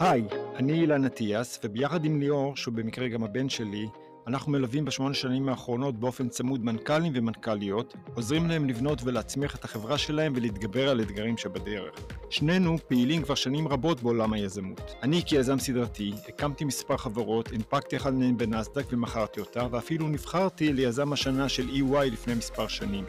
היי, אני אילן אטיאס, וביחד עם ליאור, שהוא במקרה גם הבן שלי, אנחנו מלווים ב8 שנים האחרונות באופן צמוד מנכ"לים ומנכ"ליות, עוזרים להם לבנות ולהצמיח את החברה שלהם ולהתגבר על אתגרים שבדרך. שנינו פעילים כבר שנים רבות בעולם היזמות. אני כיזם סדרתי, הקמתי מספר חברות, הנפקתי אחד מהן בנאסד"ק ומכרתי אותה, ואפילו נבחרתי ליזם השנה של EY לפני מספר שנים.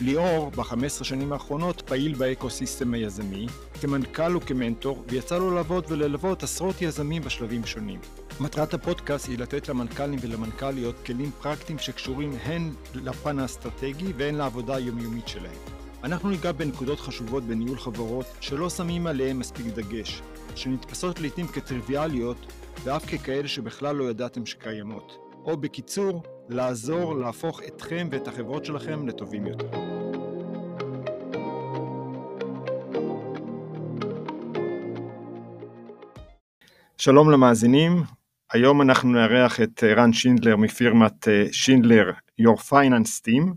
ליאור, ב15 שנים האחרונות, פעיל באקוסיסטם היזמי, כמנכ"ל וכמנטור, ויצא לו לעבוד וללוות עשרות יזמים בשלבים שונים. מטרת הפודקאסט היא לתת למנכ"לים ולמנכ"ליות כלים פרקטיים שקשורים הן לפן האסטרטגי והן לעבודה היומיומית שלהם. אנחנו ניגע בנקודות חשובות בניהול חברות שלא שמים עליהן מספיק דגש, שנתפסות לעתים כטריוויאליות ואף ככאלה שבכלל לא ידעתם שקיימות. או בקיצור, לעזור להפוך אתכם ואת החברות שלכם לטובים יותר. שלום למאזינים, היום אנחנו נארח את ערן שינדלר מפירמת שינדלר Your Finance Team.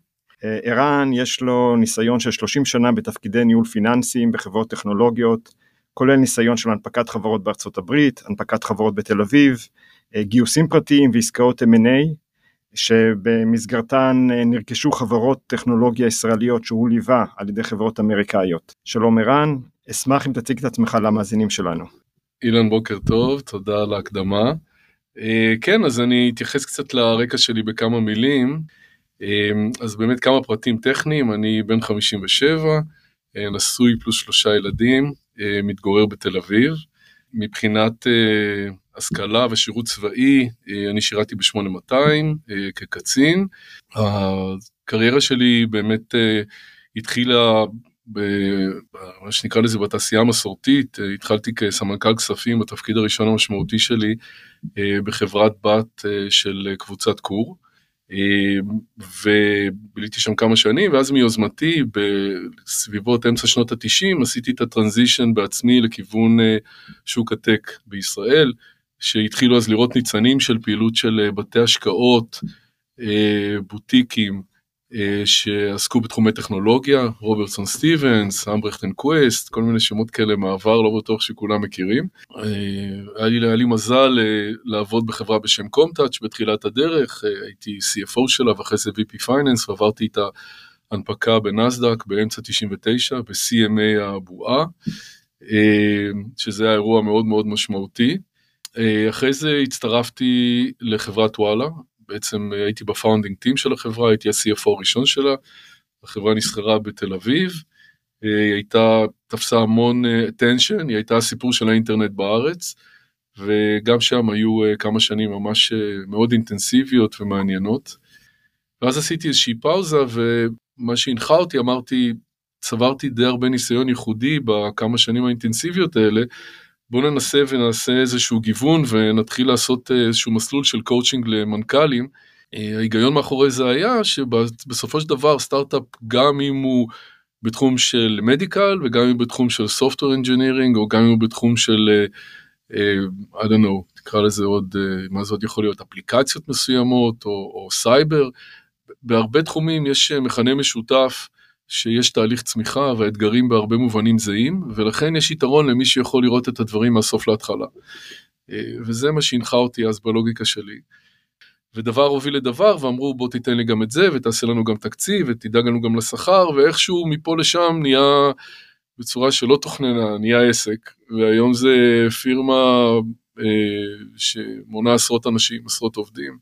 ערן יש לו ניסיון של 30 שנה בתפקידי ניהול פיננסיים בחברות טכנולוגיות, כולל ניסיון של הנפקת חברות בארצות הברית, הנפקת חברות בתל אביב, גיוסים פרטיים ועסקאות M&A, שבמסגרתן נרכשו חברות טכנולוגיה ישראליות שהוא ליווה על ידי חברות אמריקאיות. שלום ערן, אשמח אם תציג את עצמך למאזינים שלנו. אילן, בוקר טוב, תודה על ההקדמה. כן, אז אני אתייחס קצת לרקע שלי בכמה מילים. אז באמת כמה פרטים טכניים, אני בן 57, נשוי פלוס 3 ילדים, מתגורר בתל אביב. מבחינת השכלה ושירות צבאי, אני שירתי ב-8200 כקצין. הקריירה שלי באמת התחילה מה שנקרא לזה בתעשייה המסורתית, התחלתי כסמנכ"ל כספים בתפקיד הראשון המשמעותי שלי בחברת בת של קבוצת קור, וביליתי שם כמה שנים, ואז מיוזמתי בסביבות אמצע שנות ה-90 עשיתי את הטרנזישן בעצמי לכיוון שוק הטק בישראל, שהתחילו אז לראות ניצנים של פעילות של בתי השקעות, בוטיקים, שעסקו בתחומי טכנולוגיה, רוברטסון סטיבנס, אמברכט אנד קווסט, כל מיני שמות כאלה מעבר, לא בטוח שכולם מכירים. היה לי מזל לעבוד בחברה בשם קומטאץ' בתחילת הדרך, הייתי CFO שלה ואחרי זה VP Finance, ועברתי את ההנפקה בנאסד"ק באמצע 99, ב-CMA הבועה, שזה היה אירוע מאוד מאוד משמעותי. אחרי זה הצטרפתי לחברת וואלה, בעצם הייתי בפאונדינג טים של החברה, הייתי ה-CFO הראשון שלה, החברה נסחרה בתל אביב, היא הייתה, תפסה המון attention, היא הייתה הסיפור של האינטרנט בארץ, וגם שם היו כמה שנים ממש מאוד אינטנסיביות ומעניינות, ואז עשיתי איזושהי פאוזה, ומה שהנחה אותי, אמרתי, צברתי די הרבה ניסיון ייחודי בכמה שנים האינטנסיביות האלה, בואו ננסה ונעשה איזשהו גיוון, ונתחיל לעשות איזשהו מסלול של קואוצ'ינג למנכ"לים. ההיגיון מאחורי זה היה, שבסופו של דבר סטארט-אפ, גם אם הוא בתחום של מדיקל, וגם אם הוא בתחום של סופטוור אינג'ינירינג, או גם אם הוא בתחום של, I don't know, תקרא לזה עוד, מה זה עוד יכול להיות, אפליקציות מסוימות, או סייבר, בהרבה תחומים יש מכנה משותף, שיש תהליך צמיחה והאתגרים בהרבה מובנים זהים, ולכן יש יתרון למי שיכול לראות את הדברים מהסוף להתחלה. וזה מה שהנחה אותי אז בלוגיקה שלי. ודבר הוביל לדבר, ואמרו בוא תיתן לי גם את זה, ותעשה לנו גם תקציב, ותדאג לנו גם לשכר, ואיכשהו מפה לשם נהיה, בצורה שלא תוכננה, נהיה עסק, והיום זה פירמה שמונה עשרות אנשים, עשרות עובדים,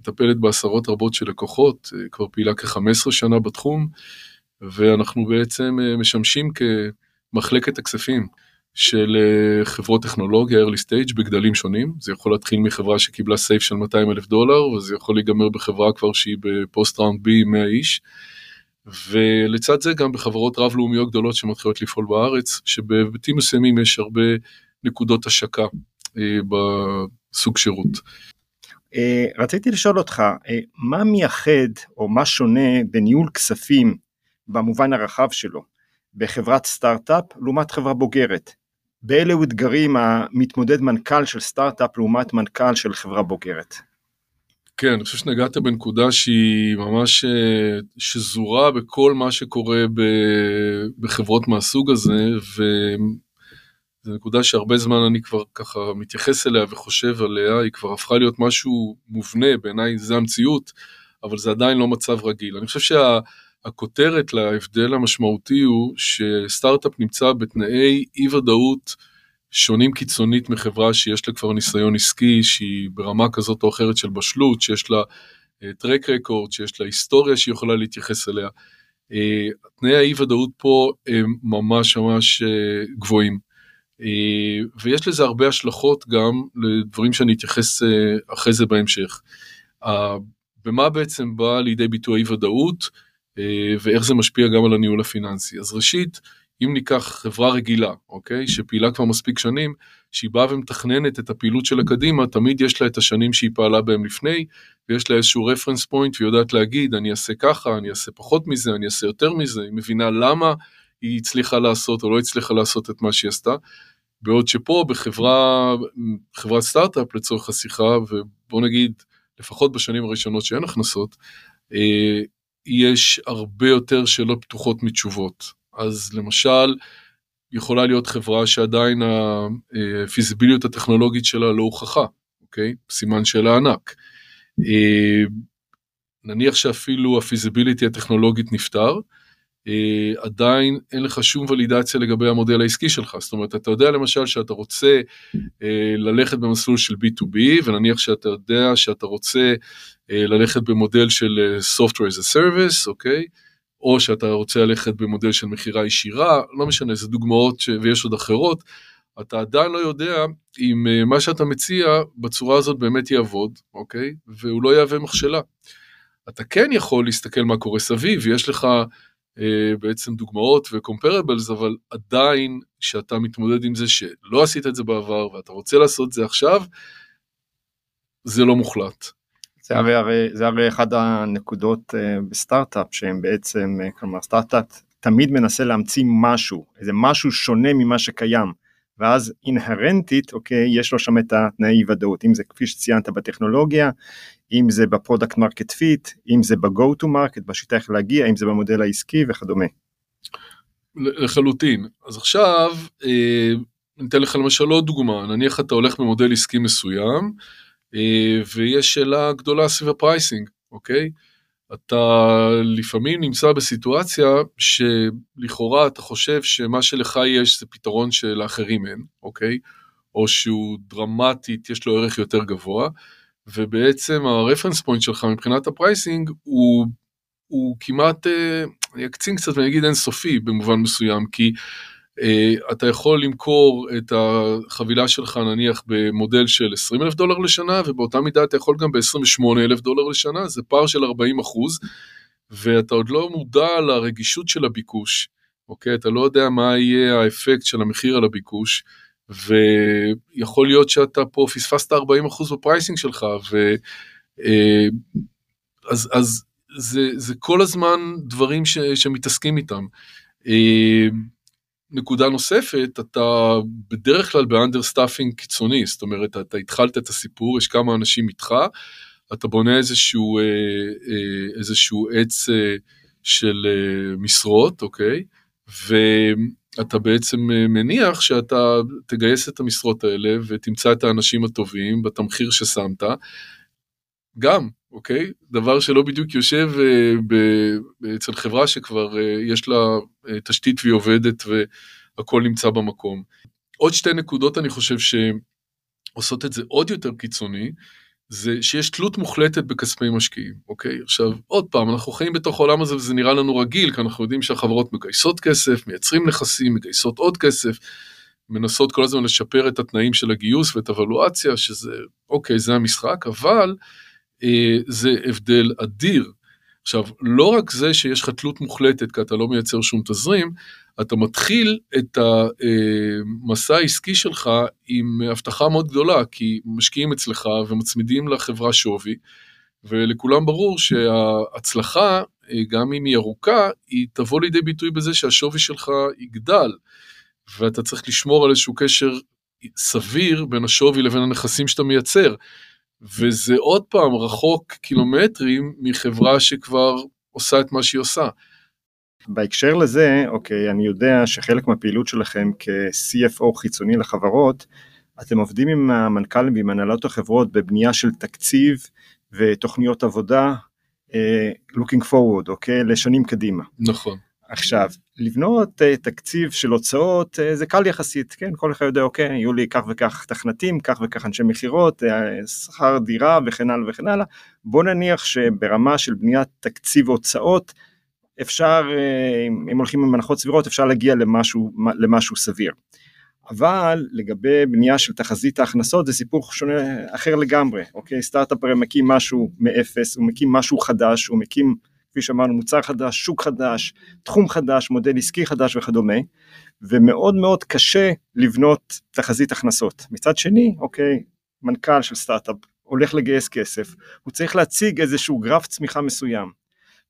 מטפלת בעשרות רבות של לקוחות, כבר פעילה כ-15 שנה בתחום, ואנחנו בעצם משמשים כמחלקת הכספים של חברות טכנולוגיה, early stage, בגדלים שונים. זה יכול להתחיל מחברה שקיבלה סייף של $200,000, וזה יכול להיגמר בחברה כבר שהיא בפוסט ראונד בי 100 איש. ולצד זה גם בחברות רב-לאומיות גדולות שמתחילות לפעול בארץ, שבבתים מסוימים יש הרבה נקודות השקה בסוג שירות. רציתי לשאול אותך, מה מייחד או מה שונה בניהול כספים, במובן הרחב שלו, בחברת סטארט-אפ לעומת חברה בוגרת? באילו אתגרים המתמודד מנכ"ל של סטארט-אפ לעומת מנכ"ל של חברה בוגרת? כן, אני חושב שנגעת בנקודה שהיא ממש שזורה בכל מה שקורה בחברות מהסוג הזה, זו נקודה שהרבה זמן אני כבר ככה מתייחס אליה וחושב עליה, היא כבר הפכה להיות משהו מובנה, בעיניי זה המציאות, אבל זה עדיין לא מצב רגיל. אני חושב שהכותרת להבדל המשמעותי הוא שסטארט-אפ נמצא בתנאי אי-ודאות שונים קיצונית מחברה שיש לה כבר ניסיון עסקי, שהיא ברמה כזאת או אחרת של בשלות, שיש לה טרק רקורד, שיש לה היסטוריה שהיא יכולה להתייחס אליה. תנאי האי-ודאות פה הם ממש ממש גבוהים. ויש לזה הרבה השלכות גם לדברים שאני אתייחס אחרי זה בהמשך. במה בעצם בא לידי ביטוי אי-ודאות, ואיך זה משפיע גם על הניהול הפיננסי. אז ראשית, אם ניקח חברה רגילה, אוקיי, שפעילה כבר מספיק שנים, שהיא באה ומתכננת את הפעילות שלה קדימה, תמיד יש לה את השנים שהיא פעלה בהם לפני, ויש לה איזשהו רפרנס פוינט, והיא יודעת להגיד, אני אעשה ככה, אני אעשה פחות מזה, אני אעשה יותר מזה, היא מבינה למה היא הצליחה לעשות או לא הצליחה לעשות את מה שהיא עשתה, בעוד שפה בחברת סטארט-אפ לצורך השיחה, ובוא נגיד, לפחות בשנים הראשונות שאין הכנסות, יש הרבה יותר שאלות פתוחות מתשובות. אז למשל, יכולה להיות חברה שעדיין הפיזיביליות הטכנולוגית שלה לא הוכחה, אוקיי? סימן שאלה ענק. נניח שאפילו הפיזיביליטי הטכנולוגית נפטר, עדיין אין לך שום ולידציה לגבי המודל העסקי שלך. זאת אומרת, אתה יודע למשל שאתה רוצה ללכת במסלול של B2B, ונניח שאתה יודע שאתה רוצה ללכת במודל של Software as a Service, אוקיי? או שאתה רוצה ללכת במודל של מחירה ישירה, לא משנה, זה דוגמאות ויש עוד אחרות, אתה עדיין לא יודע אם מה שאתה מציע בצורה הזאת באמת יעבוד, אוקיי? והוא לא יעווה מכשלה. אתה כן יכול להסתכל מה קורה סביב, יש לך בעצם דוגמאות ו-comparables, אבל עדיין שאתה מתמודד עם זה שלא עשית את זה בעבר, ואתה רוצה לעשות זה עכשיו, זה לא מוחלט. זה הרי אחד הנקודות בסטארט-אפ, שהם בעצם, כלומר, סטארט-אפ תמיד מנסה להמציא משהו, איזה משהו שונה ממה שקיים, ואז אינהרנטית, אוקיי, יש לו שם את התנאי ודאות, אם זה כפי שציינת בטכנולוגיה, אם זה בפרודקט מרקט פיט, אם זה ב-go-to-market, בשיטה איך להגיע, אם זה במודל העסקי וכדומה. לחלוטין. אז עכשיו, ניתן לך למשל עוד דוגמה, נניח אתה הולך במודל עסקי מסוים, ויש שאלה גדולה סביב הפרייסינג, אוקיי? אתה לפעמים נמצא בסיטואציה שלכאורה אתה חושב שמה שלך יש זה פתרון שלאחרים אין, אוקיי? או שהוא דרמטית, יש לו ערך יותר גבוה, ובעצם הרפרנס פוינט שלך מבחינת הפרייסינג הוא כמעט, אני אקצין קצת ואני אגיד אינסופי במובן מסוים, כי אתה יכול למכור את החבילה שלך נניח במודל של 20,000 דולר לשנה, ובאותה מידה אתה יכול גם ב-28,000 דולר לשנה, זה פער של 40%, ואתה עוד לא מודע לרגישות של הביקוש, אוקיי? אתה לא יודע מה יהיה האפקט של המחיר על הביקוש, ויכול להיות שאתה פה פספסת 40% בפרייסינג שלך, אז זה כל הזמן דברים שמתעסקים איתם. נקודה נוספת, אתה בדרך כלל באנדרסטאפינג קיצוני, זאת אומרת, אתה התחלת את הסיפור, יש כמה אנשים איתך, אתה בונה איזשהו עץ של משרות, אוקיי? ואתה בעצם מניח שאתה תגייס את המשרות האלה, ותמצא את האנשים הטובים בתמחיר ששמת, גם, אוקיי? דבר שלא בדיוק יושב אצל חברה שכבר יש לה תשתית והיא עובדת והכל נמצא במקום. עוד שתי נקודות אני חושב שעושות את זה עוד יותר קיצוני, זה שיש תלות מוחלטת בכספי משקיעים, אוקיי? עכשיו, עוד פעם, אנחנו חיים בתוך העולם הזה וזה נראה לנו רגיל, כי אנחנו יודעים שהחברות מגייסות כסף, מייצרים נכסים, מגייסות עוד כסף, מנסות כל הזמן לשפר את התנאים של הגיוס ואת הוולואציה, שזה, אוקיי, זה המשחק, אבל זה הבדל אדיר. עכשיו, לא רק זה שיש לך תלות מוחלטת, כי אתה לא מייצר שום תזרים, אתה מתחיל את המסע העסקי שלך עם הבטחה מאוד גדולה, כי משקיעים אצלך ומצמידים לחברה שווי, ולכולם ברור שההצלחה, גם אם היא ארוכה, היא תבוא לידי ביטוי בזה שהשווי שלך יגדל, ואתה צריך לשמור על איזשהו קשר סביר בין השווי לבין הנכסים שאתה מייצר, וזה עוד פעם רחוק קילומטרים מחברה שכבר עושה את מה שהיא עושה. בהקשר לזה, אוקיי, אני יודע שחלק מהפעילות שלכם כ-CFO חיצוני לחברות, אתם עובדים עם המנכ"לים ועם הנהלות החברות בבנייה של תקציב ותוכניות עבודה, looking forward, אוקיי, לשנים קדימה. נכון. עכשיו, לבנות תקציב של הוצאות, זה קל יחסית, כן? כל אחד יודע, אוקיי, יהיו לי כך וכך תכנתים, כך וכך אנשי מחירות, שכר דירה וכן הלאה וכן הלאה. בוא נניח שברמה של בניית תקציב הוצאות, אפשר, אם הולכים עם הנחות סבירות, אפשר להגיע למשהו סביר. אבל לגבי בנייה של תחזית ההכנסות, זה סיפור שונה אחר לגמרי, אוקיי? סטארט-אפ הרי מקים משהו מאפס, הוא מקים משהו חדש, הוא מקים, כפי שאמרנו, מוצר חדש, שוק חדש, תחום חדש, מודל עסקי חדש וכדומה, ומאוד מאוד קשה לבנות תחזית הכנסות. מצד שני, אוקיי, מנכ"ל של סטארט-אפ הולך לגייס כסף, הוא צריך להציג איזשהו גרף צמיחה מסוים,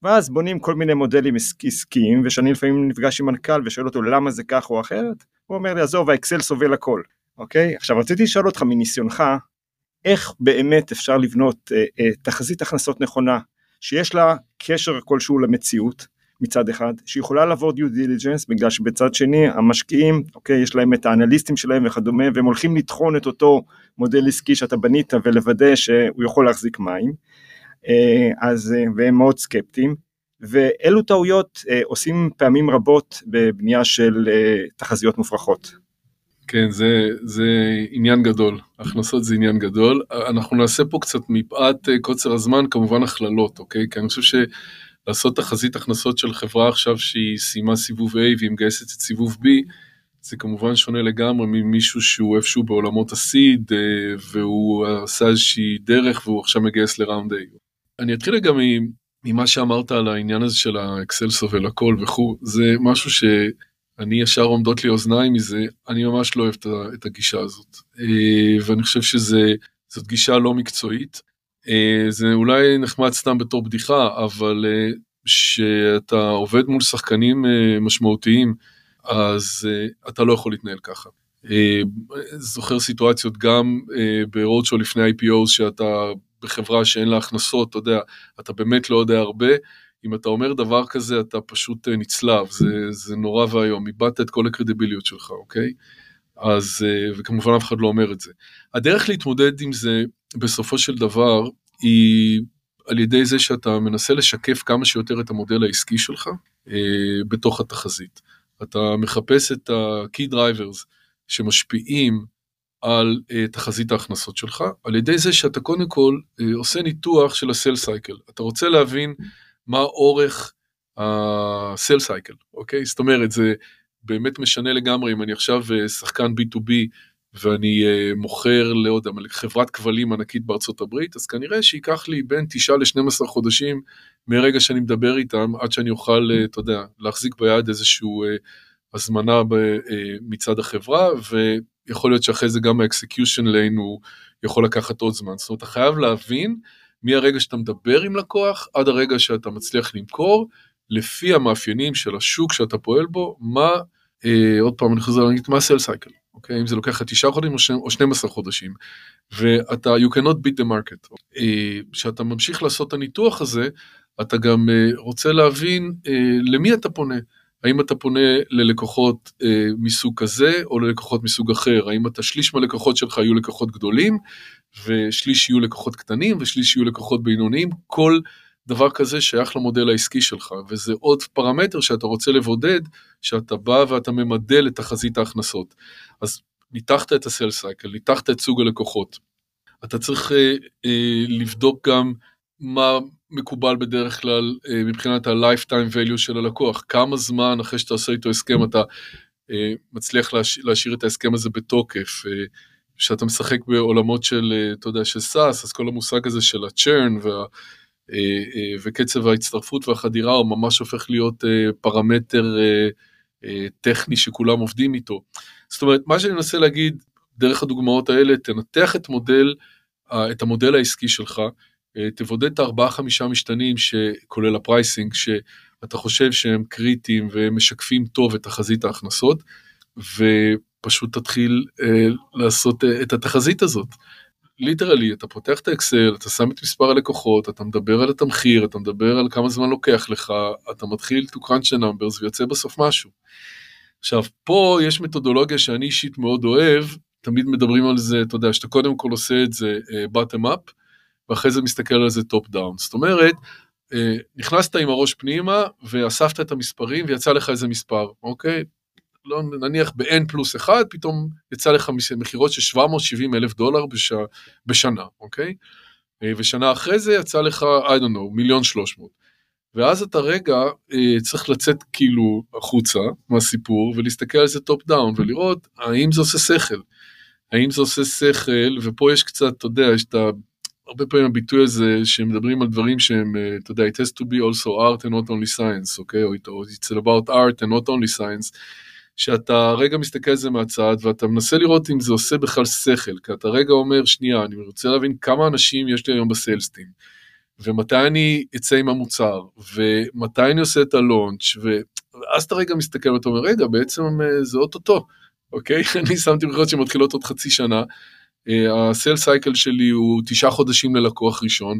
ואז בונים כל מיני מודלים עסקיים, ושאני לפעמים נפגש עם מנכ"ל ושואל אותו למה זה כך או אחרת, הוא אומר לי, עזוב, האקסל סובל הכל, אוקיי? עכשיו רציתי לשאול אותך מניסיונך, איך באמת אפשר לבנות תחזית הכנסות נכונה, שיש לה קשר כלשהו למציאות מצד אחד, שיכולה לעבור דיו דיליג'נס, בגלל שבצד שני המשקיעים, אוקיי, יש להם את האנליסטים שלהם וכדומה, והם הולכים לתחון את אותו מודל עסקי שאתה בנית, ולוודא שהוא יכול להחזיק מים, אז והם מאוד סקפטיים, ואלו טעויות עושים פעמים רבות בבנייה של תחזיות מופרכות. כן, זה עניין גדול, הכנסות זה עניין גדול, אנחנו נעשה פה קצת מפאת קוצר הזמן, כמובן הכללות, אוקיי? כי אני חושב שלעשות תחזית הכנסות של חברה עכשיו שהיא סיימה סיבוב A והיא מגייסת את סיבוב B, זה כמובן שונה לגמרי ממישהו שהוא איפשהו בעולמות הסיד, והוא עשה איזושהי דרך והוא עכשיו מגייס לראונד A. אני אתחיל גם ממה שאמרת על העניין הזה של האקסל סובל הכל וכו', זה משהו שאני ישר עומדות לי אוזניים מזה, אני ממש לא אוהב את הגישה הזאת, ואני חושב שזאת גישה לא מקצועית, זה אולי נחמד סתם בתור בדיחה, אבל שאתה עובד מול שחקנים משמעותיים, אז אתה לא יכול להתנהל ככה. זוכר סיטואציות גם ברודשו לפני IPOs שאתה בחברה שאין לה הכנסות, אתה יודע, אתה באמת לא יודע הרבה, אם אתה אומר דבר כזה, אתה פשוט נצלב, זה נורא והיום, איבדת את כל הקרדיביליות שלך, אוקיי? אז, וכמובן אף אחד לא אומר את זה. הדרך להתמודד עם זה, בסופו של דבר, היא על ידי זה שאתה מנסה לשקף כמה שיותר את המודל העסקי שלך, בתוך התחזית. אתה מחפש את ה-key drivers, שמשפיעים, על תחזית ההכנסות שלך, על ידי זה שאתה קודם כל עושה ניתוח של הסל סייקל, אתה רוצה להבין מה אורך הסל סייקל, אוקיי? זאת אומרת, זה באמת משנה לגמרי, אם אני עכשיו שחקן B2B, ואני מוכר לעוד, חברת כבלים ענקית בארצות הברית, אז כנראה שיקח לי בין 9 ל-12 חודשים, מרגע שאני מדבר איתם, עד שאני אוכל, אתה יודע, להחזיק ביד איזשהו הזמנה מצד החברה, ו... יכול להיות שאחרי זה גם האקסקיושן ליין הוא יכול לקחת עוד זמן, זאת אומרת, אתה חייב להבין מהרגע שאתה מדבר עם לקוח, עד הרגע שאתה מצליח למכור, לפי המאפיינים של השוק שאתה פועל בו, מה, עוד פעם אני חוזר להגיד, מה סל סייקל, אוקיי? אם זה לוקח 9 חודשים או 12 חודשים, ואתה, you cannot beat the market, שאתה ממשיך לעשות את הניתוח הזה, אתה גם רוצה להבין למי אתה פונה, האם אתה פונה ללקוחות מסוג כזה, או ללקוחות מסוג אחר, האם אתה שליש מהלקוחות שלך יהיו לקוחות גדולים, ושליש יהיו לקוחות קטנים, ושליש יהיו לקוחות בינוניים, כל דבר כזה שייך למודל העסקי שלך, וזה עוד פרמטר שאתה רוצה לבודד, שאתה בא ואתה ממדל את תחזית ההכנסות. אז ניתחת את הסל סייקל, ניתחת את סוג הלקוחות, אתה צריך לבדוק גם מה מקובל בדרך כלל מבחינת ה-lifetime value של הלקוח, כמה זמן אחרי שאתה עושה איתו הסכם, אתה מצליח להשאיר את ההסכם הזה בתוקף, שאתה משחק בעולמות של, אתה יודע, של סאס, אז כל המושג הזה של הצ'רן, וקצב ההצטרפות והחדירה, הוא ממש הופך להיות פרמטר טכני שכולם עובדים איתו. זאת אומרת, מה שאני מנסה להגיד, דרך הדוגמאות האלה, תנתח את המודל העסקי שלך, תבודד את 4-5 משתנים, שכולל הפרייסינג, שאתה חושב שהם קריטיים, והם משקפים טוב את תחזית ההכנסות, ופשוט תתחיל לעשות את התחזית הזאת, ליטרלי, אתה פותח את האקסל, אתה שם את מספר הלקוחות, אתה מדבר על התמחיר, אתה מדבר על כמה זמן לוקח לך, אתה מתחיל to crunch the numbers ויוצא בסוף משהו. עכשיו, פה יש מתודולוגיה שאני אישית מאוד אוהב, תמיד מדברים על זה, אתה יודע, שאתה קודם כל עושה את זה bottom up, ואחרי זה מסתכל על זה top down. זאת אומרת, נכנסת עם הראש פנימה, ואספת את המספרים, ויצא לך איזה מספר, אוקיי? לא, נניח ב-N פלוס 1, פתאום יצא לך מחירות של 770,000 דולר בשנה, אוקיי? ושנה אחרי זה יצא לך, I don't know, 1,300,000. ואז אתה רגע צריך לצאת כאילו החוצה מהסיפור, ולהסתכל על זה טופ דאון, ולראות האם זה עושה שכל. האם זה עושה שכל, ופה יש קצת, אתה יודע, יש את הרבה פעמים הביטוי הזה, שמדברים על דברים שהם, אתה יודע, it has to be also art and not only science, אוקיי? או it's about art and not only science, שאתה רגע מסתכל על זה מהצד, ואתה מנסה לראות אם זה עושה בכלל שכל, כי אתה רגע אומר, שנייה, אני רוצה להבין כמה אנשים יש לי היום בסיילסטים, ומתי אני אצא עם המוצר, ומתי אני עושה את הלונץ', ואז אתה רגע מסתכל ואתה אומר, רגע, בעצם זה אותו, אוקיי? אני שמתי בחירות שמתחילות עוד חצי שנה, הסייל סייקל שלי הוא 9 חודשים ללקוח ראשון,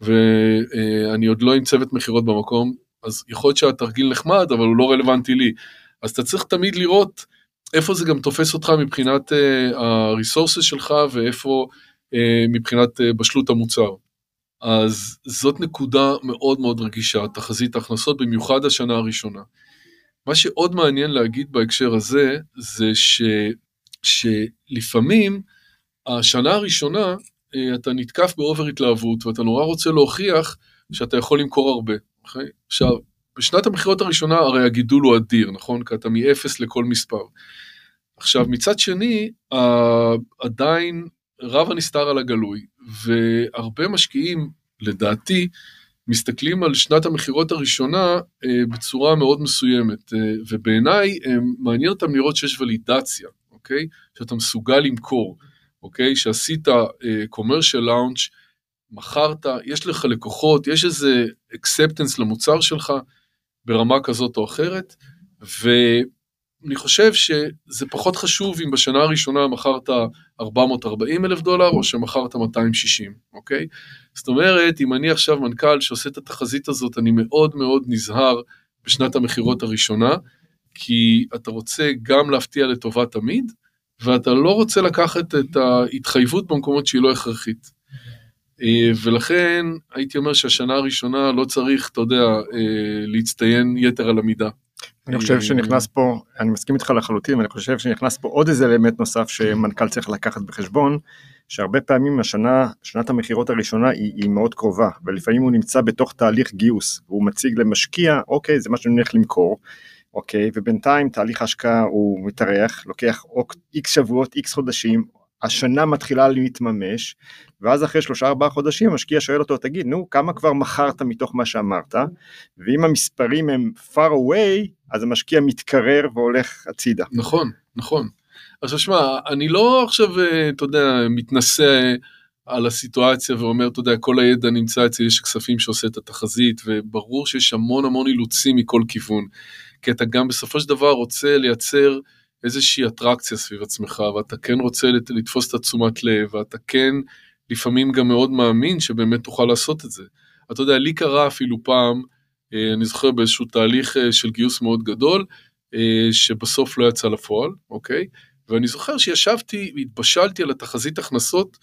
ואני עוד לא עם צוות מחירות במקום, אז יכול להיות שהתרגיל נחמד, אבל הוא לא רלוונטי לי, אז אתה צריך תמיד לראות איפה זה גם תופס אותך מבחינת הריסורסס שלך, ואיפה מבחינת בשלות המוצר. אז זאת נקודה מאוד מאוד רגישה, תחזית ההכנסות, במיוחד השנה הראשונה. מה שעוד מעניין להגיד בהקשר הזה, זה שלפעמים השנה הראשונה, אתה נתקף באובר התלהבות, ואתה נורא רוצה להוכיח שאתה יכול למכור הרבה. Okay? עכשיו, בשנת המחירות הראשונה, הרי הגידול הוא אדיר, נכון? כי אתה מ-0 לכל מספר. עכשיו, מצד שני, עדיין רב הנסתר על הגלוי, והרבה משקיעים, לדעתי, מסתכלים על שנת המחירות הראשונה בצורה מאוד מסוימת, ובעיניי, מעניין אותם לראות שיש ולידציה, אוקיי? שאתה מסוגל למכור, אוקיי? שעשית commercial launch, מכרת, יש לך לקוחות, יש איזה acceptance למוצר שלך, ברמה כזאת או אחרת, ואני חושב שזה פחות חשוב אם בשנה הראשונה מכרת 440,000 דולר, או שמכרת 260, אוקיי? זאת אומרת, אם אני עכשיו מנכ"ל שעושה את התחזית הזאת, אני מאוד מאוד נזהר בשנת המחירות הראשונה, כי אתה רוצה גם להפתיע לטובה תמיד, ואתה לא רוצה לקחת את ההתחייבות במקומות שהיא לא הכרחית. ולכן הייתי אומר שהשנה הראשונה לא צריך, אתה יודע, להצטיין יתר על המידה. אני חושב שנכנס פה, אני מסכים איתך לחלוטין, אני חושב שנכנס פה עוד איזה אלמנט נוסף שמנכ"ל צריך לקחת בחשבון, שהרבה פעמים שנת המחירות הראשונה היא מאוד קרובה, ולפעמים הוא נמצא בתוך תהליך גיוס, והוא מציג למשקיע, אוקיי, זה מה שאני הולך למכור, אוקיי, ובינתיים תהליך ההשקעה הוא מתארך, לוקח איקס שבועות, איקס חודשים, השנה מתחילה להתממש, ואז אחרי 3-4 חודשים, המשקיע שואל אותו, תגיד, נו, כמה כבר מכרת מתוך מה שאמרת? ואם המספרים הם far away, אז המשקיע מתקרר והולך הצידה. נכון, נכון. עכשיו, שמע, אני לא עכשיו, אתה יודע, מתנסה על הסיטואציה ואומר, אתה יודע, כל הידע נמצא אצל יש כספים שעושה את התחזית, וברור שיש המון המון אילוצים מכל כיוון, כי אתה גם בסופו של דבר רוצה לייצר איזושהי אטרקציה סביב עצמך, ואתה כן רוצה לתפוס את התשומת לב, ואתה כן לפעמים גם מאוד מאמין שבאמת תוכל לעשות את זה. אתה יודע, לי קרה אפילו פעם, אני זוכר באיזשהו תהליך של גיוס מאוד גדול, שבסוף לא יצא לפועל, אוקיי? ואני זוכר שישבתי, התבשלתי על התחזית הכנסות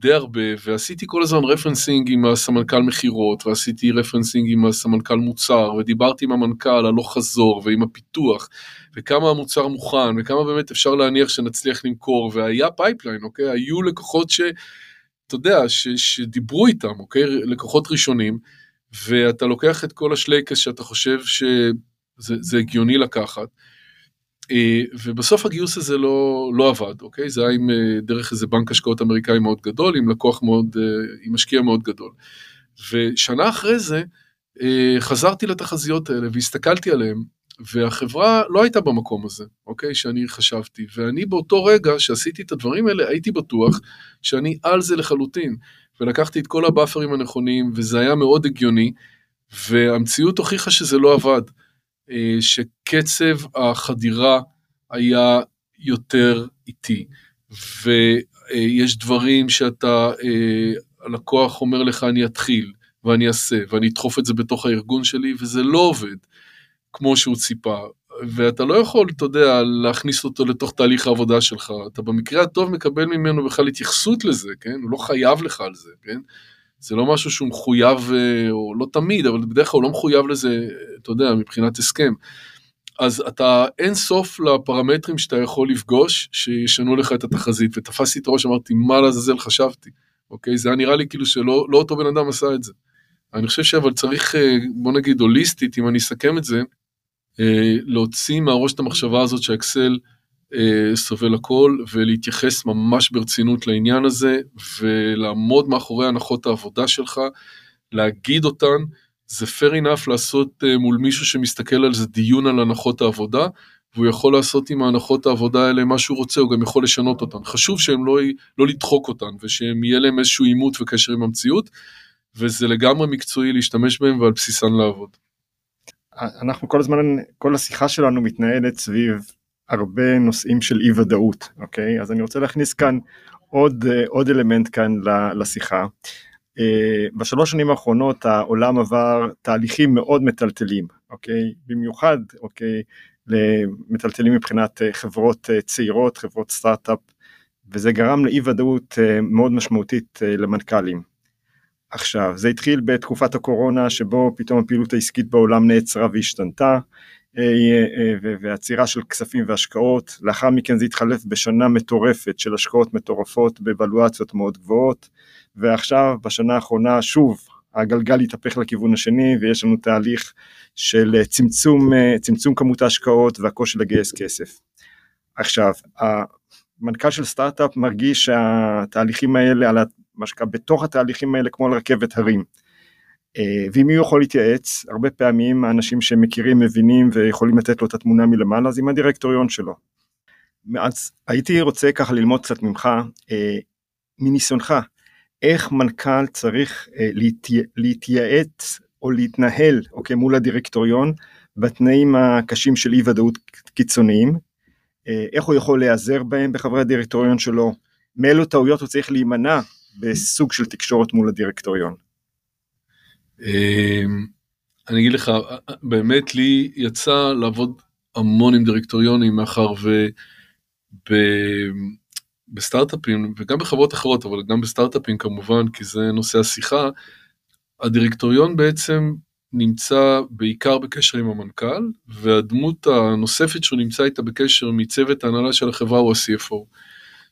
די הרבה, ועשיתי כל הזמן רפרנסינג עם הסמנכ"ל מחירות, ועשיתי רפרנסינג עם הסמנכ"ל מוצר, ודיברתי עם המנכ"ל הלוך חזור, ועם הפיתוח, וכמה המוצר מוכן, וכמה באמת אפשר להניח שנצליח למכור, והיה פייפליין, אוקיי? היו לקוחות אתה יודע, שדיברו איתם, אוקיי? לקוחות ראשונים, ואתה לוקח את כל השלייקס שאתה חושב שזה הגיוני לקחת, ובסוף הגיוס הזה לא עבד, אוקיי? זה היה עם דרך איזה בנק השקעות אמריקאי מאוד גדול, עם לקוח מאוד, עם משקיע מאוד גדול. ושנה אחרי זה, חזרתי לתחזיות האלה, והסתכלתי עליהם, והחברה לא הייתה במקום הזה, אוקיי? שאני חשבתי, ואני באותו רגע שעשיתי את הדברים האלה, הייתי בטוח שאני על זה לחלוטין, ולקחתי את כל הבאפרים הנכונים, וזה היה מאוד הגיוני, והמציאות הוכיחה שזה לא עבד. שקצב החדירה היה יותר איטי, יש דברים שאתה, הלקוח אומר לך, אני אתחיל, ואני אעשה, ואני אדחוף את זה בתוך הארגון שלי, וזה לא עובד, כמו שהוא ציפה, ואתה לא יכול, אתה יודע, להכניס אותו לתוך תהליך העבודה שלך, אתה במקרה הטוב מקבל ממנו בכלל התייחסות לזה, כן? הוא לא חייב לך על זה, כן? זה לא משהו שהוא מחויב, או לא תמיד, אבל בדרך כלל הוא לא מחויב לזה, אתה יודע, מבחינת הסכם. אז אתה אין סוף לפרמטרים שאתה יכול לפגוש, שישנו לך את התחזית, ותפסתי את הראש, אמרתי, מה לזזל חשבתי, אוקיי? זה היה נראה לי כאילו שלא אותו בן אדם עשה את זה. אני חושב שאבל צריך, בוא נגיד, הוליסטית, אם אני אסכם את זה, להוציא מהראש את המחשבה הזאת שהאקסל סובל הכל, ולהתייחס ממש ברצינות לעניין הזה, ולעמוד מאחורי הנחות העבודה שלך, להגיד אותן, זה fair enough לעשות מול מישהו שמסתכל על זה דיון על הנחות העבודה, והוא יכול לעשות עם ההנחות העבודה האלה מה שהוא רוצה, הוא גם יכול לשנות אותן. חשוב שהם לא לדחוק אותן, ושהם יהיה להם איזשהו עימות וקשר עם המציאות, וזה לגמרי מקצועי להשתמש בהם ועל בסיסן לעבוד. אנחנו כל הזמן, כל השיחה שלנו מתנהלת סביב הרבה נושאים של אי-ודאות, אוקיי? אז אני רוצה להכניס כאן עוד אלמנט כאן לשיחה. בשלוש שנים האחרונות העולם עבר תהליכים מאוד מטלטלים, אוקיי? במיוחד, אוקיי, למטלטלים מבחינת חברות צעירות, חברות סטארט-אפ, וזה גרם לאי-ודאות מאוד משמעותית למנכ"לים. עכשיו, זה התחיל בתקופת הקורונה, שבו פתאום הפעילות העסקית בעולם נעצרה והשתנתה, והצירה של כספים והשקעות, לאחר מכן זה התחלף בשנה מטורפת של השקעות מטורפות, בבלואציות מאוד גבוהות, ועכשיו בשנה האחרונה שוב, הגלגל התהפך לכיוון השני, ויש לנו תהליך של צמצום כמות ההשקעות, והקושי לגייס כסף. עכשיו, המנכ"ל של סטארט-אפ מרגיש שהתהליכים האלה על משקע בתוך התהליכים האלה כמו לרכבת הרים, ואם הוא יכול להתייעץ, הרבה פעמים האנשים שמכירים, מבינים ויכולים לתת לו את התמונה מלמעלה, אז עם הדירקטוריון שלו. אז הייתי רוצה ככה ללמוד קצת ממך, מניסיונך, איך מנכ"ל צריך להתייעץ או להתנהל מול הדירקטוריון, בתנאים הקשים של אי ודאות קיצוניים, איך הוא יכול להיעזר בהם בחברי הדירקטוריון שלו, מאילו טעויות הוא צריך להימנע, בסוג של תקשורת מול הדירקטוריון. אני אגיד לך, באמת לי יצא לעבוד המון עם דירקטוריונים, מאחר ובסטארט-אפים, וגם בחברות אחרות, אבל גם בסטארט-אפים כמובן, כי זה נושא השיחה, הדירקטוריון בעצם נמצא בעיקר בקשר עם המנכ"ל, והדמות הנוספת שהוא נמצא איתה בקשר, מצוות ההנהלה של החברה הוא ה-CFO.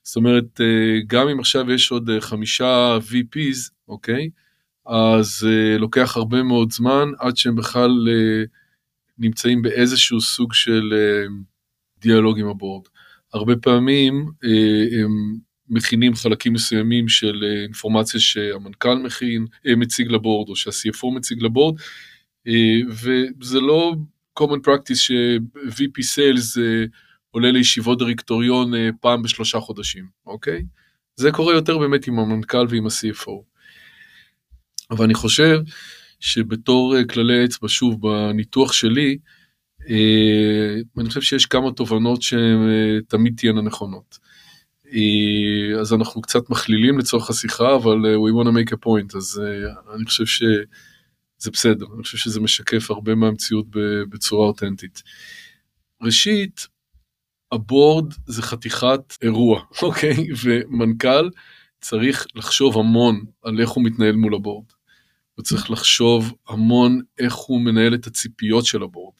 זאת אומרת, גם אם עכשיו יש עוד 5 VPs, אוקיי? אז לוקח הרבה מאוד זמן, עד שהם בכלל נמצאים באיזשהו סוג של דיאלוג עם הבורד. הרבה פעמים הם מכינים חלקים מסוימים של אינפורמציה שהמנכ"ל מציג לבורד, או שה-CFO מציג לבורד, וזה לא common practice ש-VP sales עולה לישיבות דירקטוריון פעם ב3 חודשים, אוקיי? זה קורה יותר באמת עם המנכ"ל ועם ה-CFO. אבל אני חושב שבתור כללי אצבע, שוב, בניתוח שלי, אני חושב שיש כמה תובנות שתמיד תהיינה נכונות. אז אנחנו קצת מכלילים לצורך השיחה, אבל we want to make a point, אז אני חושב שזה בסדר, אני חושב שזה משקף הרבה מהמציאות בצורה אותנטית. ראשית, הבורד זה חתיכת אירוע, אוקיי? ומנכ"ל צריך לחשוב המון על איך הוא מתנהל מול הבורד. הוא צריך לחשוב המון איך הוא מנהל את הציפיות של הבורד.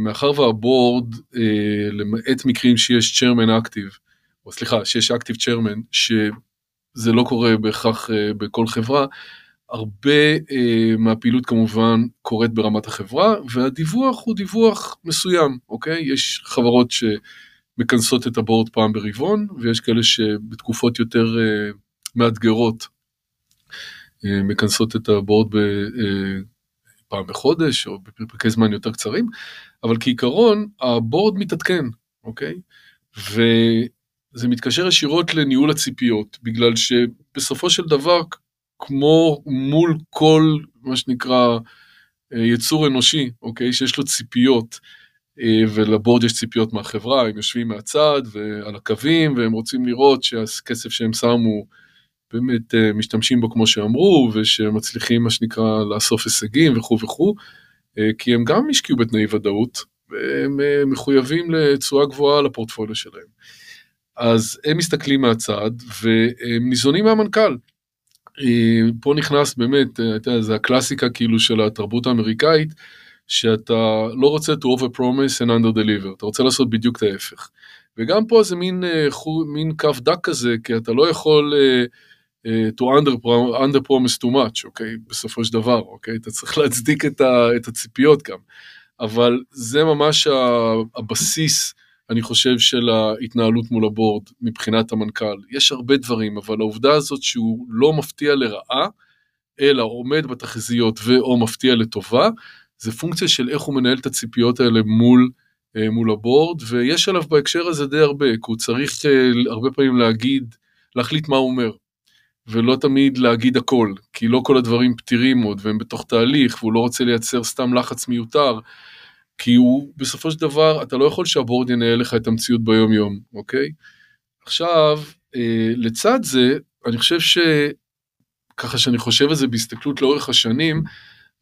מאחר והבורד, למעט מקרים שיש chairman active, או סליחה, שיש active chairman, שזה לא קורה בהכרח בכל חברה, הרבה מהפעילות כמובן קורית ברמת החברה, והדיווח הוא דיווח מסוים, אוקיי? יש חברות שמכנסות את הבורד פעם ברבעון, ויש כאלה שבתקופות יותר מאתגרות, מכנסות את הבורד פעם בחודש, או בפרקי זמן יותר קצרים, אבל כעיקרון, הבורד מתעדכן, אוקיי? וזה מתקשר ישירות לניהול הציפיות, בגלל שבסופו של דבר, כמו מול כל, מה שנקרא, יצור אנושי, אוקיי, שיש לו ציפיות, ולבורד יש ציפיות מהחברה, הם יושבים מהצד ועל הקווים, והם רוצים לראות שהכסף שהם שמו, באמת משתמשים בו כמו שאמרו, ושמצליחים מה שנקרא לאסוף הישגים וכו' וכו', כי הם גם השקיעו בתנאי ודאות, והם מחויבים לתשואה גבוהה לפורטפוליו שלהם. אז הם מסתכלים מהצד, והם ניזונים מהמנכ"ל. פה נכנס באמת, זה הקלאסיקה כאילו של התרבות האמריקאית, שאתה לא רוצה to overpromise and underdeliver, אתה רוצה לעשות בדיוק את ההפך. וגם פה זה מין קו דק כזה, כי אתה לא יכול to underpromise too much, אוקיי? בסופו של דבר, אוקיי? אתה צריך להצדיק את הציפיות גם. אבל זה ממש הבסיס, אני חושב, של ההתנהלות מול הבורד מבחינת המנכ"ל. יש הרבה דברים, אבל העובדה הזאת שהוא לא מפתיע לרעה, אלא עומד בתחזיות ואו מפתיע לטובה, זה פונקציה של איך הוא מנהל את הציפיות האלה מול הבורד, ויש עליו בהקשר הזה די הרבה, כי הוא צריך הרבה פעמים להחליט מה הוא אומר, ולא תמיד להגיד הכל, כי לא כל הדברים פתירים עוד, והם בתוך תהליך, והוא לא רוצה לייצר סתם לחץ מיותר, כי הוא, בסופו של דבר, אתה לא יכול שהבורד ינהל לך את המציאות ביום יום, אוקיי? עכשיו, לצד זה, אני חושב ככה שאני חושב על זה בהסתכלות לאורך השנים,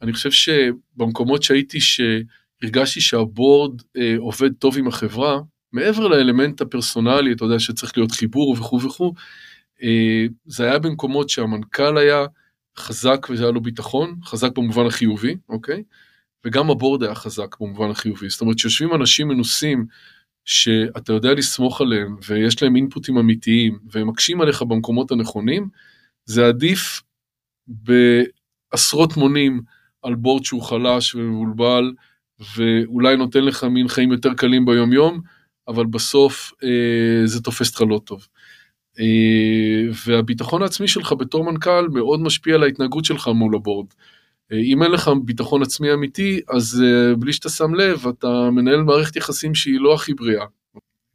אני חושב שבמקומות שהייתי שהרגשתי שהבורד עובד טוב עם החברה, מעבר לאלמנט הפרסונלי, אתה יודע שצריך להיות חיבור וכו' וכו', זה היה במקומות שהמנכ"ל היה חזק והיה לו ביטחון, חזק במובן החיובי, אוקיי? וגם הבורד היה חזק במובן החיובי, זאת אומרת שיושבים אנשים מנוסים שאתה יודע לסמוך עליהם, ויש להם אינפוטים אמיתיים, והם מקשים עליך במקומות הנכונים, זה עדיף בעשרות מונים על בורד שהוא חלש ומבולבל, ואולי נותן לך מין חיים יותר קלים ביום יום, אבל בסוף זה תופס לך לא טוב. והביטחון העצמי שלך בתור מנכ"ל מאוד משפיע על ההתנהגות שלך מול הבורד. אם אין לך ביטחון עצמי אמיתי, אז בלי שאתה שם לב, אתה מנהל מערכת יחסים שהיא לא הכי בריאה.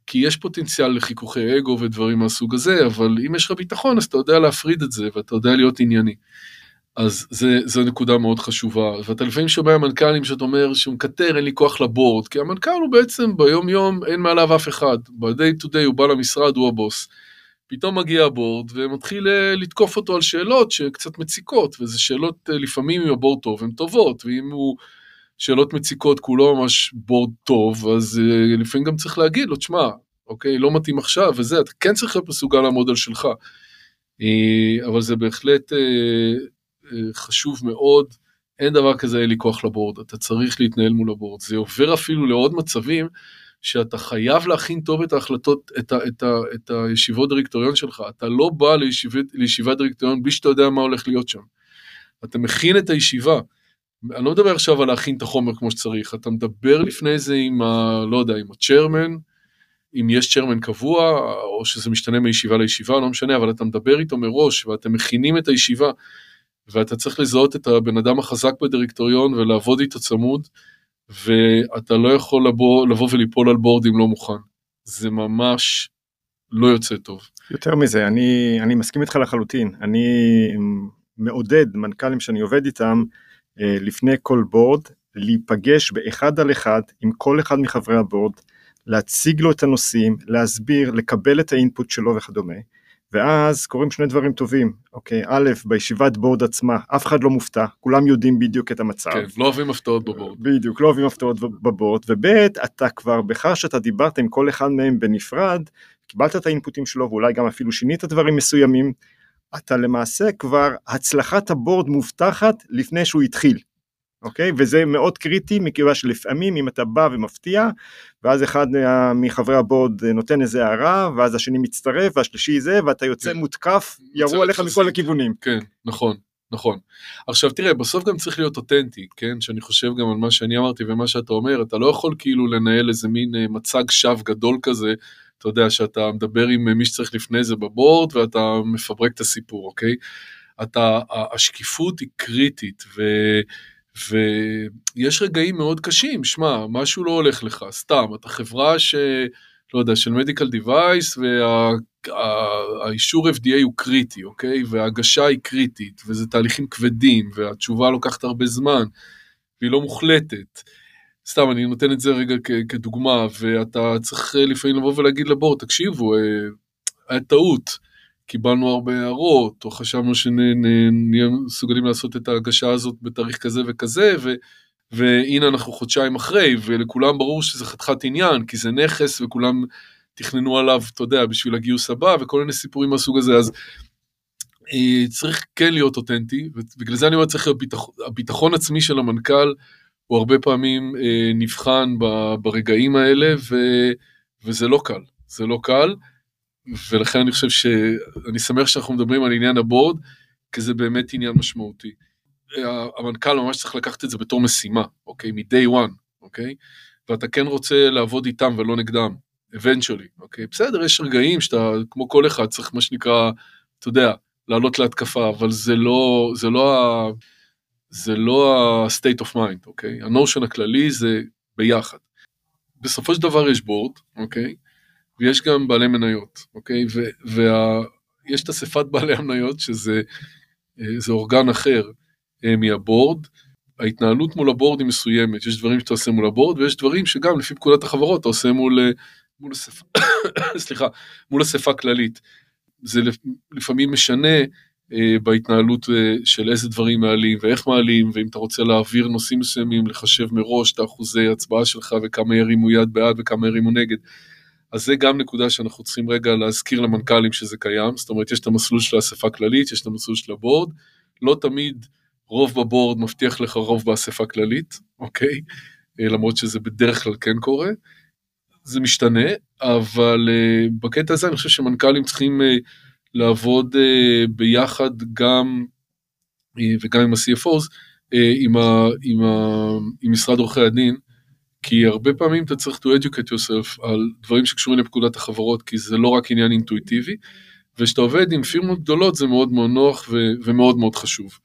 כי יש פוטנציאל לחיכוכי אגו ודברים מהסוג הזה, אבל אם יש לך ביטחון, אז אתה יודע להפריד את זה, ואתה יודע להיות ענייני. אז זו נקודה מאוד חשובה, ואתה לפעמים שומע המנכ"לים שאתה אומר שהוא מקטר, אין לי כוח לבורד, כי המנכ"ל הוא בעצם ביום יום אין מעליו אף אחד, ב-day to day הוא בא למשרד, הוא הבוס, פתאום מגיע הבורד ומתחיל לתקוף אותו על שאלות שקצת מציקות, וזה שאלות לפעמים אם הבורד טוב הן טובות, ואם הוא שאלות מציקות כולו ממש בורד טוב, אז לפעמים גם צריך להגיד לו, תשמע, אוקיי, לא מתאים עכשיו וזה, אתה כן צריך לסוגל לעמוד על שלך, אבל זה בהחלט חשוב מאוד, אין דבר כזה אין לי כוח לבורד, אתה צריך להתנהל מול הבורד, זה עובר אפילו לעוד מצבים, שאתה חייב להכין טוב את ההחלטות, את הישיבות דירקטוריון שלך, אתה לא בא לישיבת דירקטוריון, בלי שאתה יודע מה הולך להיות שם, אתה מכין את הישיבה, אני לא מדבר עכשיו על להכין את החומר כמו שצריך, אתה מדבר לפני זה עם, לא יודע, עם הצ'רמן, אם יש צ'רמן קבוע, או שזה משתנה מישיבה לישיבה, לא משנה, אבל אתה מדבר איתו מראש, ואתם מכינים את הישיבה, ואתה צריך לזהות את הבן אדם החזק בדירקטוריון, ולעבוד איתו צמוד, ואתה לא יכול לבוא וליפול על בורד אם לא מוכן. זה ממש לא יוצא טוב. יותר מזה, אני מסכים איתך לחלוטין, אני מעודד מנכ"לים שאני עובד איתם, לפני כל בורד, להיפגש באחד על אחד, עם כל אחד מחברי הבורד, להציג לו את הנושאים, להסביר, לקבל את האינפוט שלו וכדומה, ואז קוראים שני דברים טובים, אוקיי, א', בישיבת בורד עצמה, אף אחד לא מופתע, כולם יודעים בדיוק את המצב. כן, לא אוהבים הפתעות בבורד. בדיוק, לא אוהבים הפתעות בבורד, וב', אתה כבר בכך שאתה דיברת עם כל אחד מהם בנפרד, קיבלת את האינפוטים שלו, ואולי גם אפילו שינית דברים מסוימים, אתה למעשה כבר, הצלחת הבורד מובטחת לפני שהוא התחיל. אוקיי? וזה מאוד קריטי, מכיוון שלפעמים אם אתה בא ומפתיע, ואז אחד מחברי הבורד נותן איזה הערה, ואז השני מצטרף, והשלישי זה, ואתה יוצא מותקף, ירו עליך מכל הכיוונים. כן, נכון, נכון. עכשיו תראה, בסוף גם צריך להיות אותנטי, כן? שאני חושב גם על מה שאני אמרתי, ומה שאתה אומר, אתה לא יכול כאילו לנהל איזה מין מצג שווא גדול כזה, אתה יודע שאתה מדבר עם מי שצריך לפני זה בבורד, ואתה מפברק את הסיפור, אוקיי? השקיפות היא קריטית, ויש רגעים מאוד קשים, שמה, משהו לא הולך לך, סתם, אתה חברה לא יודע, של מדיקל דיווייס, והאישור FDA הוא קריטי, אוקיי? וההגשה היא קריטית, וזה תהליכים כבדים, והתשובה לוקחת הרבה זמן, והיא לא מוחלטת, סתם, אני נותן את זה רגע כדוגמה, ואתה צריך לפעמים לבוא ולהגיד לבוא, תקשיבו, היה טעות, קיבלנו הרבה הערות, או חשבנו שנהיה מסוגלים לעשות את ההגשה הזאת בתאריך כזה וכזה, והנה אנחנו חודשיים אחרי, ולכולם ברור שזה חתיכת עניין, כי זה נכס, וכולם תכננו עליו, אתה יודע, בשביל הגיוס הבא, וכל מיני סיפורים מהסוג הזה, אז צריך כן להיות אותנטי, ובגלל זה אני אומר, צריך הביטחון עצמי של המנכ"ל, הוא הרבה פעמים נבחן ברגעים האלה, וזה לא קל, זה לא קל, ולכן אני חושב שאני שמח שאנחנו מדברים על עניין הבורד, כי זה באמת עניין משמעותי. המנכ"ל ממש צריך לקחת את זה בתור משימה, אוקיי? מ-day one, אוקיי? ואתה כן רוצה לעבוד איתם ולא נגדם, eventually, אוקיי? בסדר, יש רגעים שאתה, כמו כל אחד, צריך מה שנקרא, אתה יודע, לעלות להתקפה, אבל זה לא ה-state of mind, אוקיי? הנושן הכללי זה ביחד. בסופו של דבר יש בורד, אוקיי? ויש גם בעלי מניות, אוקיי? ויש את אספת בעלי המניות, שזה אורגן אחר מהבורד. ההתנהלות מול הבורד היא מסוימת, יש דברים שאתה עושה מול הבורד, ויש דברים שגם לפי פקודת החברות, אתה עושה מול אספה, סליחה, מול אספה כללית. זה לפעמים משנה בהתנהלות של איזה דברים מעלים ואיך מעלים, ואם אתה רוצה להעביר נושאים מסוימים, לחשב מראש את אחוזי ההצבעה שלך וכמה ירימו יד בעד וכמה ירימו נגד. אז זה גם נקודה שאנחנו צריכים רגע להזכיר למנכ"לים שזה קיים, זאת אומרת יש את המסלול של האספה כללית, יש את המסלול של הבורד, לא תמיד רוב בבורד מבטיח לך רוב באספה כללית, אוקיי? למרות שזה בדרך כלל כן קורה, זה משתנה, אבל בקטע הזה אני חושב שמנכ"לים צריכים לעבוד ביחד גם, וגם עם ה-CFOs, עם משרד עורכי הדין, כי הרבה פעמים אתה צריך to educate yourself על דברים שקשורים לפקודת החברות, כי זה לא רק עניין אינטואיטיבי, ושאתה עובד עם פירמות גדולות זה מאוד מאוד נוח ומאוד מאוד חשוב.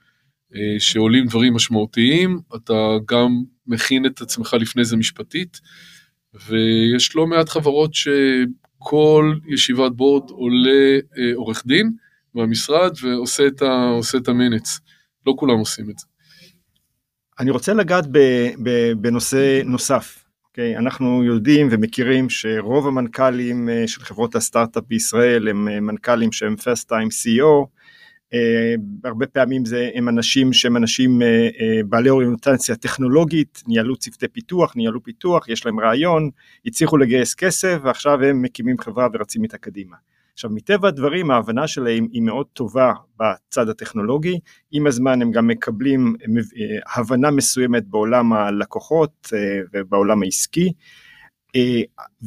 שעולים דברים משמעותיים, אתה גם מכין את עצמך לפני זה משפטית, ויש לא מעט חברות שכל ישיבת בורד עולה עורך דין מהמשרד, ועושה את המינץ. לא כולם עושים את זה. אני רוצה לגעת בנושא נוסף. Okay, אנחנו יודעים ומכירים שרוב המנכ"לים של חברות הסטארט-אפ בישראל הם מנכ"לים שהם first time CEO, הרבה פעמים זה הם אנשים שהם אנשים בעלי אוריינטציה טכנולוגית, ניהלו צוותי פיתוח, ניהלו פיתוח, יש להם רעיון, הצליחו לגייס כסף ועכשיו הם מקימים חברה ורצים איתה קדימה. עכשיו, מטבע הדברים, ההבנה שלהם היא מאוד טובה בצד הטכנולוגי, עם הזמן הם גם מקבלים הבנה מסוימת בעולם הלקוחות ובעולם העסקי,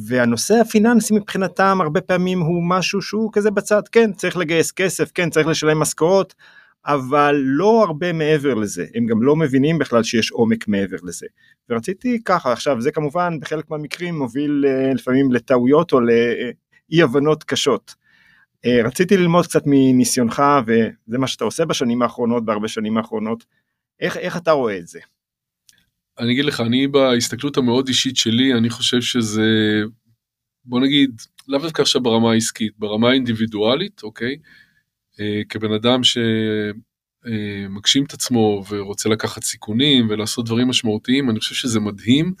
והנושא הפיננסי מבחינתם הרבה פעמים הוא משהו שהוא כזה בצד, כן, צריך לגייס כסף, כן, צריך לשלם משכורות, אבל לא הרבה מעבר לזה, הם גם לא מבינים בכלל שיש עומק מעבר לזה, ורציתי ככה, עכשיו זה כמובן בחלק מהמקרים מוביל לפעמים לטעויות או לאי-הבנות קשות, רציתי ללמוד קצת מניסיונך, וזה מה שאתה עושה בשנים האחרונות, בהרבה שנים האחרונות, איך אתה רואה את זה? אני אגיד לך, אני בהסתכלות המאוד אישית שלי, אני חושב שזה, בוא נגיד, לאו דווקא עכשיו ברמה העסקית, ברמה האינדיבידואלית, אוקיי? כבן אדם שמגשים את עצמו ורוצה לקחת סיכונים ולעשות דברים משמעותיים, אני חושב שזה מדהים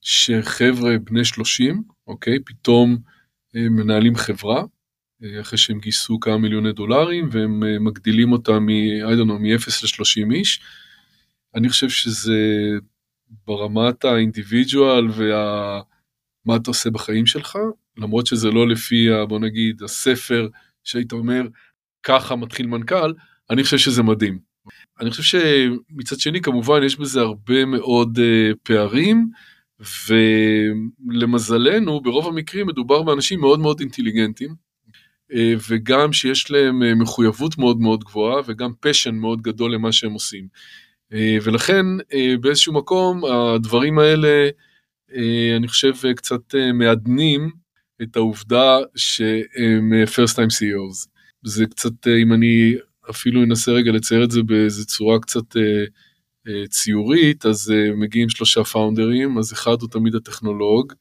שחבר'ה בני 30, אוקיי? פתאום מנהלים חברה, אחרי שהם גייסו כמה מיליוני דולרים, והם מגדילים אותה מ-0 ל-30 איש, אני חושב שזה ברמת האינדיבידואל ומה אתה עושה בחיים שלך, למרות שזה לא לפי, בוא נגיד, הספר שהיית אומר, ככה מתחיל מנכ"ל, אני חושב שזה מדהים. אני חושב שמצד שני, כמובן, יש בזה הרבה מאוד פערים, ולמזלנו, ברוב המקרים מדובר באנשים מאוד מאוד אינטליגנטים, וגם שיש להם מחויבות מאוד מאוד גבוהה, וגם פשן מאוד גדול למה שהם עושים. ולכן באיזשהו מקום הדברים האלה אני חושב קצת מעדנים את העובדה שהם first time CEOs. זה קצת, אם אני אפילו אנסה רגע לצייר את זה באיזו צורה קצת ציורית, אז מגיעים 3 פאונדרים, אז אחד הוא תמיד הטכנולוג,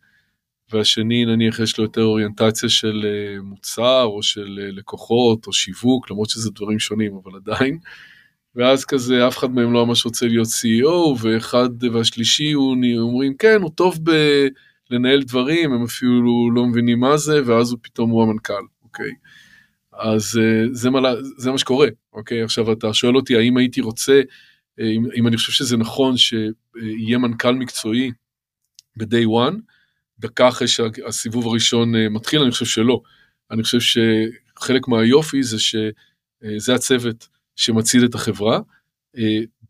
והשני נניח יש לו יותר אוריינטציה של מוצר או של לקוחות או שיווק, למרות שזה דברים שונים אבל עדיין, ואז כזה אף אחד מהם לא ממש רוצה להיות CEO, ואחד והשלישי אומרים, כן, הוא טוב לנהל דברים, הם אפילו לא מבינים מה זה, ואז הוא פתאום הוא המנכ"ל, אוקיי. אז זה מה שקורה, אוקיי? עכשיו אתה שואל אותי, האם הייתי רוצה, אם אני חושב שזה נכון שיהיה מנכ"ל מקצועי ב-day one, דקה אחרי שהסיבוב הראשון מתחיל, אני חושב שלא. אני חושב שחלק מהיופי זה שזה הצוות שמציל את החברה,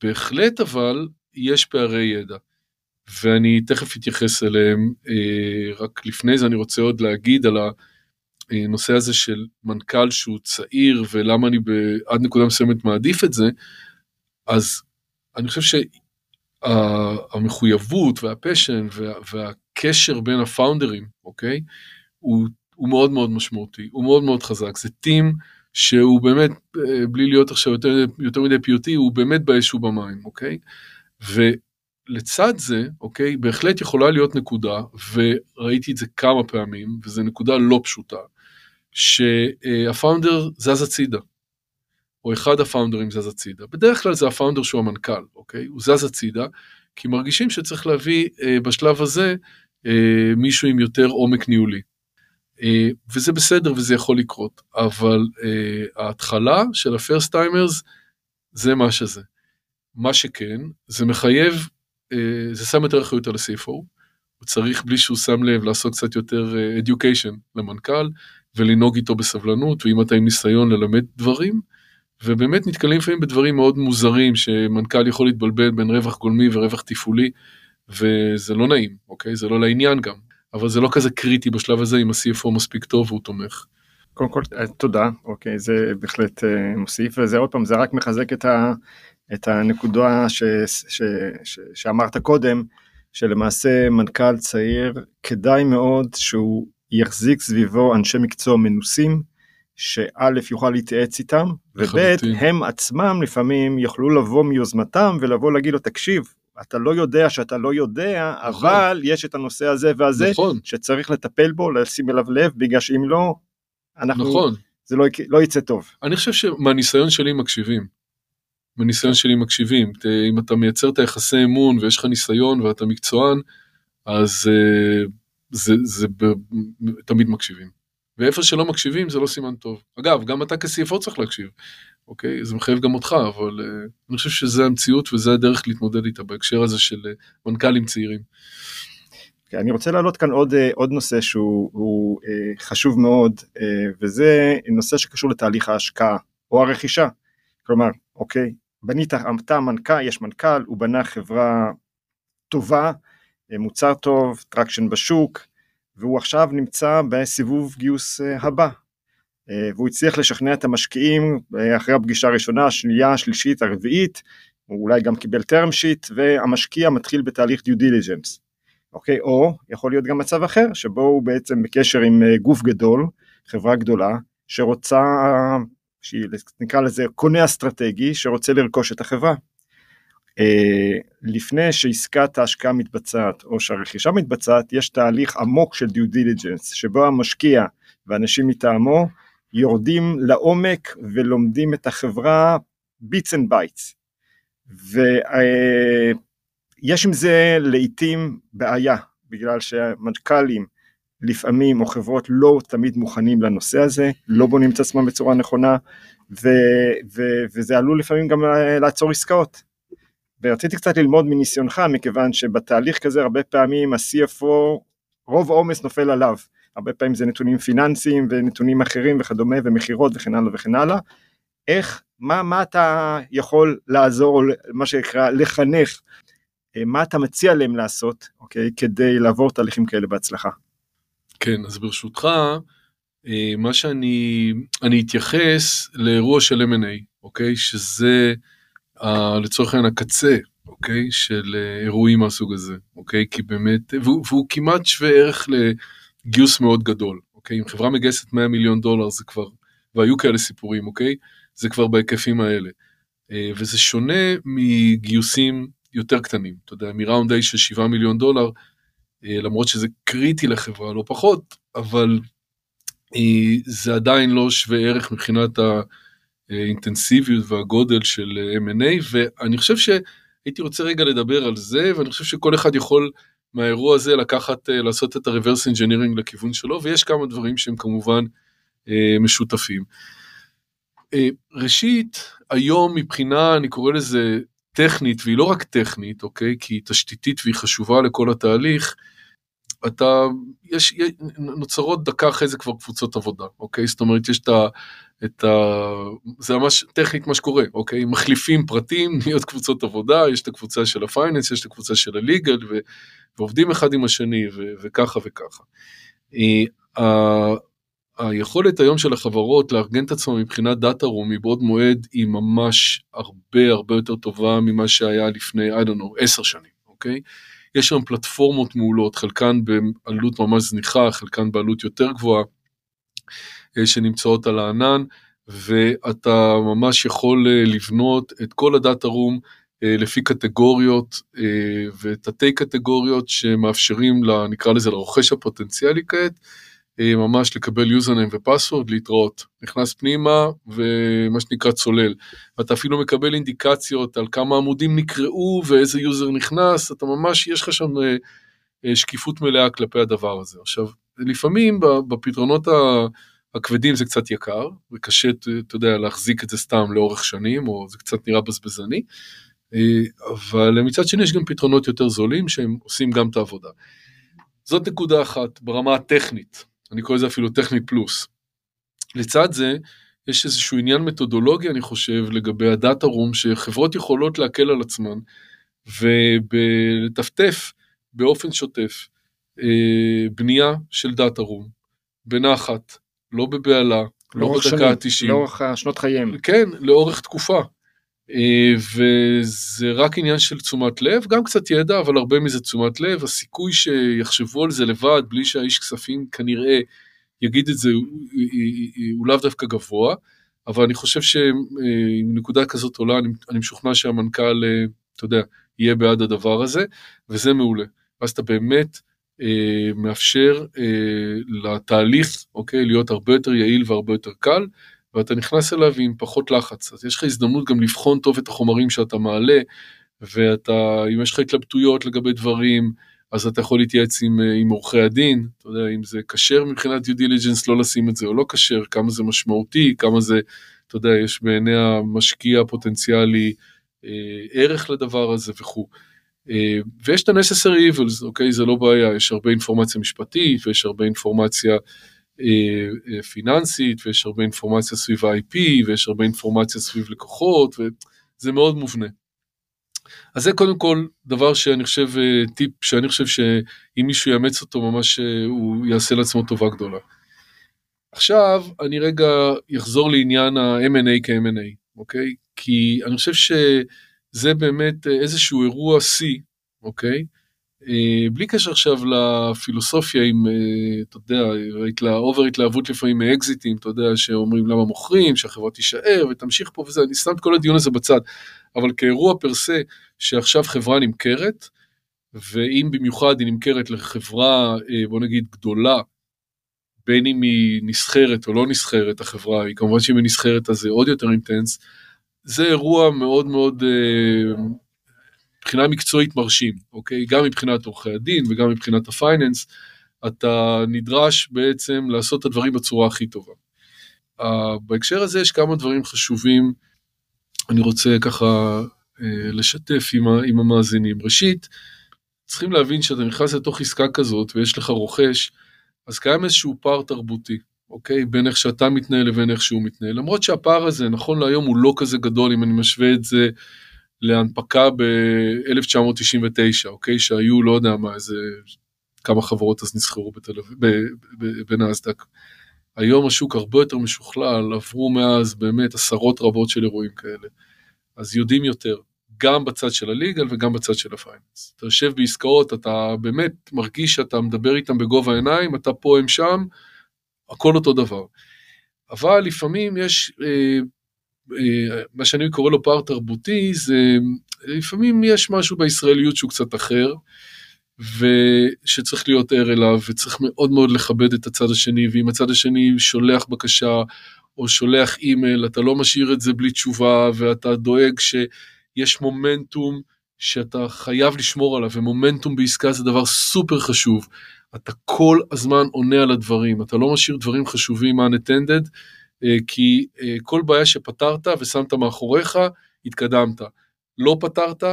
בהחלט אבל יש פערי ידע, ואני תכף אתייחס אליהם, רק לפני זה אני רוצה עוד להגיד על הנושא הזה של מנכ"ל שהוא צעיר, ולמה אני עד נקודה מסוימת מעדיף את זה, אז אני חושב שהמחויבות והפשן והקשר בין הפאונדרים, אוקיי, הוא מאוד מאוד משמעותי, הוא מאוד מאוד חזק, זה טים שהוא באמת, בלי להיות עכשיו יותר מדי פיוטי, הוא באמת באש ובמים, אוקיי? ולצד זה, אוקיי, בהחלט יכולה להיות נקודה, וראיתי את זה כמה פעמים, וזו נקודה לא פשוטה, שהפאונדר זז הצידה, או אחד הפאונדרים זז הצידה. בדרך כלל זה הפאונדר שהוא המנכ"ל, אוקיי? הוא זז הצידה, כי מרגישים שצריך להביא בשלב הזה מישהו עם יותר עומק ניהולי. וזה בסדר וזה יכול לקרות, אבל ההתחלה של ה-first timers זה מה שזה. מה שכן, זה מחייב, זה שם יותר אחריות על ה-CFO, הוא צריך בלי שהוא שם לב לעשות קצת יותר education למנכ"ל, ולנהוג איתו בסבלנות, ואם אתה עם ניסיון ללמד דברים, ובאמת נתקלים לפעמים בדברים מאוד מוזרים, שמנכ"ל יכול להתבלבל בין רווח גולמי ורווח טיפולי, וזה לא נעים, אוקיי? זה לא לעניין גם. אבל זה לא כזה קריטי בשלב הזה, אם ה-CFO מספיק טוב והוא תומך. קודם כל, תודה, אוקיי, זה בהחלט מוסיף, וזה עוד פעם, זה רק מחזק את הנקודה שאמרת קודם, שלמעשה מנכ"ל צעיר, כדאי מאוד שהוא יחזיק סביבו אנשי מקצוע מנוסים, שא' יוכל להתייעץ איתם, וב' הם עצמם לפעמים יוכלו לבוא מיוזמתם, ולבוא להגיד לו, תקשיב, אתה לא יודע שאתה לא יודע, נכון. אבל יש את הנושא הזה והזה, נכון. שצריך לטפל בו, לשים אליו לב, בגלל שאם לא, נכון. זה לא יצא טוב. אני חושב שמהניסיון שלי מקשיבים, אם אתה מייצר את היחסי אמון, ויש לך ניסיון, ואתה מקצוען, אז זה תמיד מקשיבים. ואיפה שלא מקשיבים, זה לא סימן טוב. אגב, גם אתה כ-CFO צריך להקשיב. אוקיי? זה מחייב גם אותך, אבל אני חושב שזה המציאות, וזה הדרך להתמודד איתה, בהקשר הזה של מנכ"לים צעירים. Okay, אני רוצה להעלות כאן עוד נושא שהוא חשוב מאוד, וזה נושא שקשור לתהליך ההשקעה, או הרכישה. כלומר, אוקיי, בנית, אתה מנכ"ל, יש מנכ"ל, הוא בנה חברה טובה, מוצר טוב, טרקשן בשוק, והוא עכשיו נמצא בסיבוב גיוס הבא. והוא הצליח לשכנע את המשקיעים אחרי הפגישה הראשונה, השנייה, השלישית, הרביעית, הוא אולי גם קיבל term sheet, והמשקיע מתחיל בתהליך due diligence. אוקיי? או יכול להיות גם מצב אחר, שבו הוא בעצם בקשר עם גוף גדול, חברה גדולה, שרוצה, נקרא לזה קונה אסטרטגי, שרוצה לרכוש את החברה. לפני שעסקת ההשקעה מתבצעת, או שהרכישה מתבצעת, יש תהליך עמוק של due diligence, שבו המשקיע ואנשים מטעמו, יורדים לעומק ולומדים את החברה ביטס אנד בייטס. ויש עם זה לעתים בעיה, בגלל שהמנכ"לים לפעמים או חברות לא תמיד מוכנים לנושא הזה, לא בונים את עצמם בצורה נכונה, וזה עלול לפעמים גם לעצור עסקאות. ורציתי קצת ללמוד מניסיונך, מכיוון שבתהליך כזה הרבה פעמים ה-CFO, רוב העומס נופל עליו. הרבה פעמים זה נתונים פיננסיים ונתונים אחרים וכדומה ומחירות וכן הלאה וכן הלאה. איך, מה אתה יכול לעזור, מה שנקרא לחנך, מה אתה מציע להם לעשות, אוקיי, כדי לעבור תהליכים כאלה בהצלחה? כן, אז ברשותך, מה שאני אתייחס לאירוע של M&A, אוקיי, שזה לצורך העניין הקצה, אוקיי, של אירועים מהסוג הזה, אוקיי, כי באמת, והוא כמעט שווה ערך גיוס מאוד גדול, אוקיי? אם חברה מגייסת 100 מיליון דולר, זה כבר, והיו כאלה סיפורים, אוקיי? זה כבר בהיקפים האלה. וזה שונה מגיוסים יותר קטנים, אתה יודע, מראונד A של 7 מיליון דולר, למרות שזה קריטי לחברה, לא פחות, אבל זה עדיין לא שווה ערך מבחינת האינטנסיביות והגודל של M&A, ואני חושב שהייתי רוצה רגע לדבר על זה, ואני חושב שכל אחד יכול מהאירוע הזה לקחת, לעשות את ה-reverse engineering לכיוון שלו, ויש כמה דברים שהם כמובן משותפים. ראשית, היום מבחינה, אני קורא לזה טכנית, והיא לא רק טכנית, אוקיי? כי היא תשתיתית והיא חשובה לכל התהליך, נוצרות דקה אחרי זה כבר קבוצות עבודה, אוקיי? זאת אומרת, יש זה ממש טכנית מה שקורה, אוקיי? מחליפים פרטים, נהיות קבוצות עבודה, יש את הקבוצה של הפייננס, יש את הקבוצה של הליגל, ועובדים אחד עם השני, וככה וככה. היכולת היום של החברות לארגן את עצמם מבחינת דאטה רום מבעוד מועד היא ממש הרבה הרבה יותר טובה ממה שהיה לפני, I don't know, 10 שנים, אוקיי? יש שם פלטפורמות מעולות, חלקן בעלות ממש זניחה, חלקן בעלות יותר גבוהה, שנמצאות על הענן, ואתה ממש יכול לבנות את כל הדאטה רום לפי קטגוריות, ותתי קטגוריות שמאפשרים, נקרא לזה לרוכש הפוטנציאלי כעת, ממש לקבל יוזרניים ופסוורד, להתראות, נכנס פנימה, ומה שנקרא צולל, ואתה אפילו מקבל אינדיקציות על כמה עמודים נקראו, ואיזה יוזר נכנס, אתה ממש, יש לך שם שקיפות מלאה כלפי הדבר הזה. עכשיו, לפעמים בפתרונות הכבדים זה קצת יקר, וקשה, אתה יודע, להחזיק את זה סתם לאורך שנים, או זה קצת נראה בזבזני, אבל מצד שני יש גם פתרונות יותר זולים, שהם עושים גם את העבודה. זאת נקודה אחת, ברמה הטכנית, אני קורא לזה אפילו טכני פלוס. לצד זה, יש איזשהו עניין מתודולוגי, אני חושב, לגבי הדאטה רום, שחברות יכולות להקל על עצמן, ולטפטף באופן שוטף, בנייה של דאטה רום, בנחת, לא בבעלה, לא בדקה ה-90. לאורך שנות חיים. כן, לאורך תקופה. וזה רק עניין של תשומת לב, גם קצת ידע, אבל הרבה מזה תשומת לב, הסיכוי שיחשבו על זה לבד, בלי שהאיש כספים כנראה יגיד את זה, הוא לאו דווקא גבוה, אבל אני חושב שעם נקודה כזאת עולה, אני משוכנע שהמנכ"ל, אתה יודע, יהיה בעד הדבר הזה, וזה מעולה. אז אתה באמת מאפשר לתהליך, אוקיי, להיות הרבה יותר יעיל והרבה יותר קל, ואתה נכנס אליו עם פחות לחץ, אז יש לך הזדמנות גם לבחון טוב את החומרים שאתה מעלה, ואתה, אם יש לך התלבטויות לגבי דברים, אז אתה יכול להתייעץ עם עורכי הדין, אתה יודע, אם זה קשר מבחינת דיו דיליג'נס, לא לשים את זה או לא קשר, כמה זה משמעותי, כמה זה, אתה יודע, יש בעיני המשקיע פוטנציאלי ערך לדבר הזה וכו'. ויש את ה-necessary evils, אוקיי, זה לא בעיה, יש הרבה אינפורמציה משפטית, ויש הרבה אינפורמציה פיננסית, ויש הרבה אינפורמציה סביב ה-IP, ויש הרבה אינפורמציה סביב לקוחות, וזה מאוד מובנה. אז זה קודם כל דבר שאני חושב, טיפ שאני חושב שאם מישהו יאמץ אותו ממש, הוא יעשה לעצמו טובה גדולה. עכשיו, אני רגע יחזור לעניין ה-M&A כ-M&A, אוקיי? כי אני חושב שזה באמת איזשהו אירוע C, אוקיי? בלי קשר עכשיו לפילוסופיה עם, אתה יודע, אובר התלהבות לפעמים מאקזיטים, אתה יודע, שאומרים למה מוכרים, שהחברה תישאר ותמשיך פה וזה, אני שם את כל הדיון הזה בצד, אבל כאירוע פרסה שעכשיו חברה נמכרת, ואם במיוחד היא נמכרת לחברה, בוא נגיד, גדולה, בין אם היא נסחרת או לא נסחרת, החברה, היא כמובן שהיא נסחרת, אז זה עוד יותר אינטנס, זה אירוע מאוד מאוד מבחינה מקצועית מרשים, אוקיי? גם מבחינת עורכי הדין וגם מבחינת הפייננס, אתה נדרש בעצם לעשות את הדברים בצורה הכי טובה. בהקשר הזה יש כמה דברים חשובים, אני רוצה ככה לשתף עם המאזינים. ראשית, צריכים להבין שאתה נכנס לתוך עסקה כזאת ויש לך רוכש, אז קיים איזשהו פער תרבותי, אוקיי? בין איך שאתה מתנהל לבין איך שהוא מתנהל. למרות שהפער הזה, נכון להיום, הוא לא כזה גדול, אם אני משווה את זה להנפקה ב-1999, אוקיי, שהיו, לא יודע מה, איזה, כמה חברות אז נסחרו בנאסד"ק. היום השוק הרבה יותר משוכלל, עברו מאז באמת עשרות רבות של אירועים כאלה. אז יודעים יותר, גם בצד של הליגל וגם בצד של הפייננס. אתה יושב בעסקאות, אתה באמת מרגיש שאתה מדבר איתם בגובה העיניים, אתה פה, הם שם, הכל אותו דבר. אבל לפעמים יש מה שאני קורא לו פער תרבותי, זה לפעמים יש משהו בישראליות שהוא קצת אחר, ושצריך להיות ער אליו, וצריך מאוד מאוד לכבד את הצד השני, ואם הצד השני שולח בקשה, או שולח אימייל, אתה לא משאיר את זה בלי תשובה, ואתה דואג שיש מומנטום שאתה חייב לשמור עליו, ומומנטום בעסקה זה דבר סופר חשוב, אתה כל הזמן עונה על הדברים, אתה לא משאיר דברים חשובים unattended, כי כל בעיה שפתרת ושמת מאחוריך, התקדמת, לא פתרת,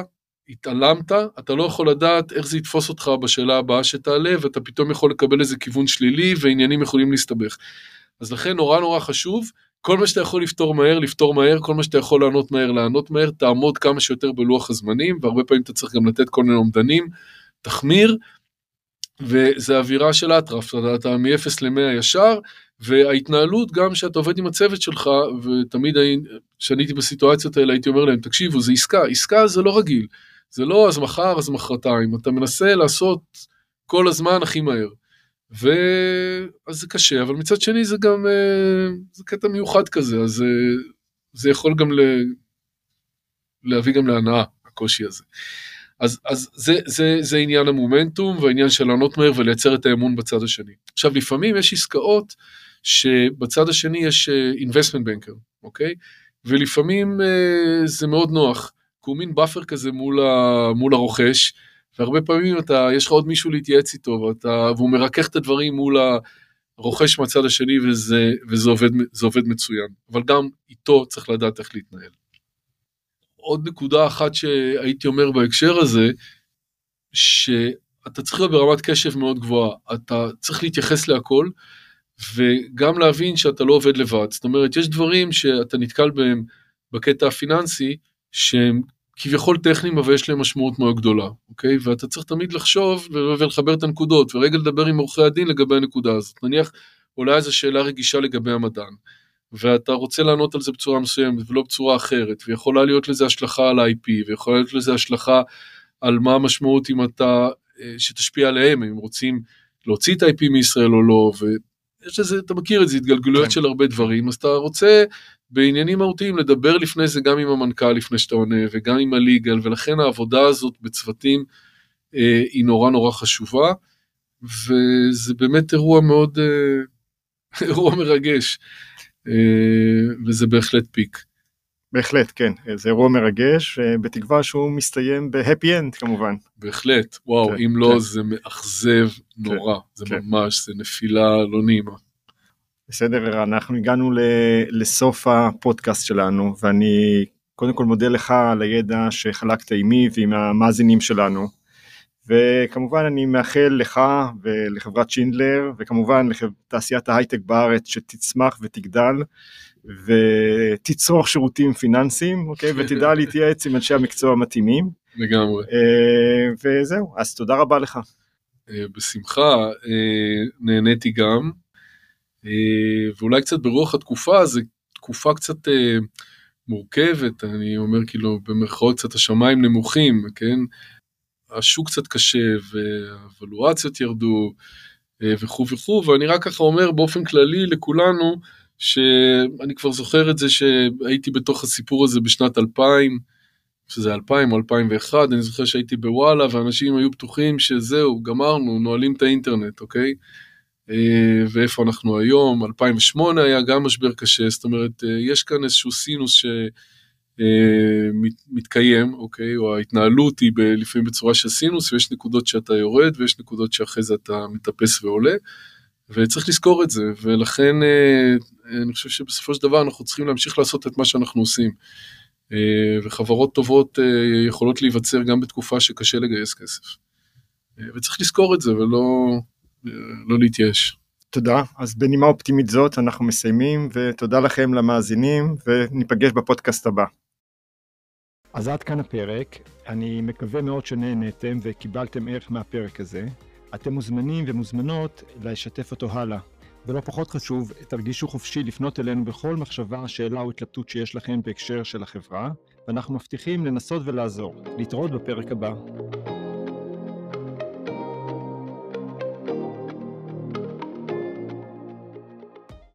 התעלמת, אתה לא יכול לדעת איך זה יתפוס אותך בשאלה הבאה שתעלה, ואתה פתאום יכול לקבל איזה כיוון שלילי, ועניינים יכולים להסתבך. אז לכן נורא נורא חשוב, כל מה שאתה יכול לפתור מהר, לפתור מהר, כל מה שאתה יכול לענות מהר, לענות מהר, תעמוד כמה שיותר בלוח הזמנים, והרבה פעמים אתה צריך גם לתת כל מיני אומדנים, תחמיר, וזו אווירה של אטרף, אתה מ-0 ל-100 ישר, וההתנהלות גם שאתה עובד עם הצוות שלך, ותמיד כשאני הייתי בסיטואציות האלה, הייתי אומר להם, תקשיבו, זה עסקה, עסקה זה לא רגיל, זה לא אז מחר, אז מחרתיים, אתה מנסה לעשות כל הזמן הכי מהר, ואז זה קשה, אבל מצד שני זה גם, זה קטע מיוחד כזה, אז זה יכול גם להביא גם להנאה, הקושי הזה. אז זה עניין המומנטום, והעניין של לענות מהר ולייצר את האמון בצד השני. עכשיו, לפעמים יש עסקאות שבצד השני יש investment banker, אוקיי? ולפעמים זה מאוד נוח, כי הוא מין באפר כזה מול הרוכש, והרבה פעמים יש לך עוד מישהו להתייעץ איתו, והוא מרכך את הדברים מול הרוכש מהצד השני, וזה עובד מצוין. אבל גם איתו צריך לדעת איך להתנהל. עוד נקודה אחת שהייתי אומר בהקשר הזה, שאתה צריך להיות ברמת קשב מאוד גבוהה, אתה צריך להתייחס להכל, וגם להבין שאתה לא עובד לבד, זאת אומרת, יש דברים שאתה נתקל בהם בקטע הפיננסי, שהם כביכול טכניים, אבל יש להם משמעות מאוד גדולה, אוקיי? ואתה צריך תמיד לחשוב ולחבר את הנקודות, ורגע לדבר עם עורכי הדין לגבי הנקודה הזאת, נניח אולי איזו שאלה רגישה לגבי המדען, ואתה רוצה לענות על זה בצורה מסוימת, ולא בצורה אחרת, ויכולה להיות לזה השלכה על ה-IP, ויכולה להיות לזה השלכה על מה המשמעות אם אתה, שתשפיע עליהם, אם רוצים להוציא את ה-IP מישראל או לא, ויש לזה, אתה מכיר את זה, התגלגלויות של הרבה דברים, אז אתה רוצה בעניינים מהותיים לדבר לפני זה, גם עם המנכ"ל לפני שאתה עונה, וגם עם הליגל, ולכן העבודה הזאת בצוותים, היא נורא נורא חשובה, וזה באמת אירוע מאוד, אירוע מרגש, וזה בהחלט פיק. בהחלט, כן. זה אירוע מרגש, בתקווה שהוא מסתיים בהפי אנד, כמובן. בהחלט, וואו, כן, אם לא, כן. זה מאכזב נורא, כן, זה כן. ממש, זה נפילה לא נעימה. בסדר, אנחנו הגענו לסוף הפודקאסט שלנו, ואני קודם כל מודה לך על הידע שחלקת עימי ועם המאזינים שלנו, וכמובן אני מאחל לך ולחברת שינדלר, וכמובן לתעשיית ההייטק בארץ שתצמח ותגדל, ותצרוך שירותים פיננסיים, אוקיי? ותדע להתייעץ עם אנשי המקצוע המתאימים. לגמרי. וזהו, אז תודה רבה לך. בשמחה, נהניתי גם, ואולי קצת ברוח התקופה, זו תקופה קצת מורכבת, אני אומר כאילו במרכאות קצת השמיים נמוכים, כן? השוק קצת קשה, והוולואציות ירדו, וכו וכו, ואני רק ככה אומר באופן כללי לכולנו, שאני כבר זוכר את זה שהייתי בתוך הסיפור הזה בשנת 2000, שזה 2000 או 2001, אני זוכר שהייתי בוואלה, ואנשים היו בטוחים שזהו, גמרנו, נועלים את האינטרנט, אוקיי? ואיפה אנחנו היום? 2008 היה גם משבר קשה, זאת אומרת, יש כאן איזשהו סינוס מתקיים, אוקיי, או ההתנהלות היא לפעמים בצורה של סינוס, ויש נקודות שאתה יורד, ויש נקודות שאחרי זה אתה מטפס ועולה, וצריך לזכור את זה, ולכן אני חושב שבסופו של דבר אנחנו צריכים להמשיך לעשות את מה שאנחנו עושים, וחברות טובות יכולות להיווצר גם בתקופה שקשה לגייס כסף, וצריך לזכור את זה, ולא להתייאש. תודה, אז בנימה אופטימית זאת אנחנו מסיימים, ותודה לכם למאזינים, וניפגש בפודקאסט הבא. אז עד כאן הפרק, אני מקווה מאוד שנהנתם וקיבלתם ערך מהפרק הזה, אתם מוזמנים ומוזמנות לשתף אותו הלאה, ולא פחות חשוב, תרגישו חופשי לפנות אלינו בכל מחשבה, שאלה או התלבטות שיש לכם בהקשר של החברה, ואנחנו מבטיחים לנסות ולעזור, להתראות בפרק הבא.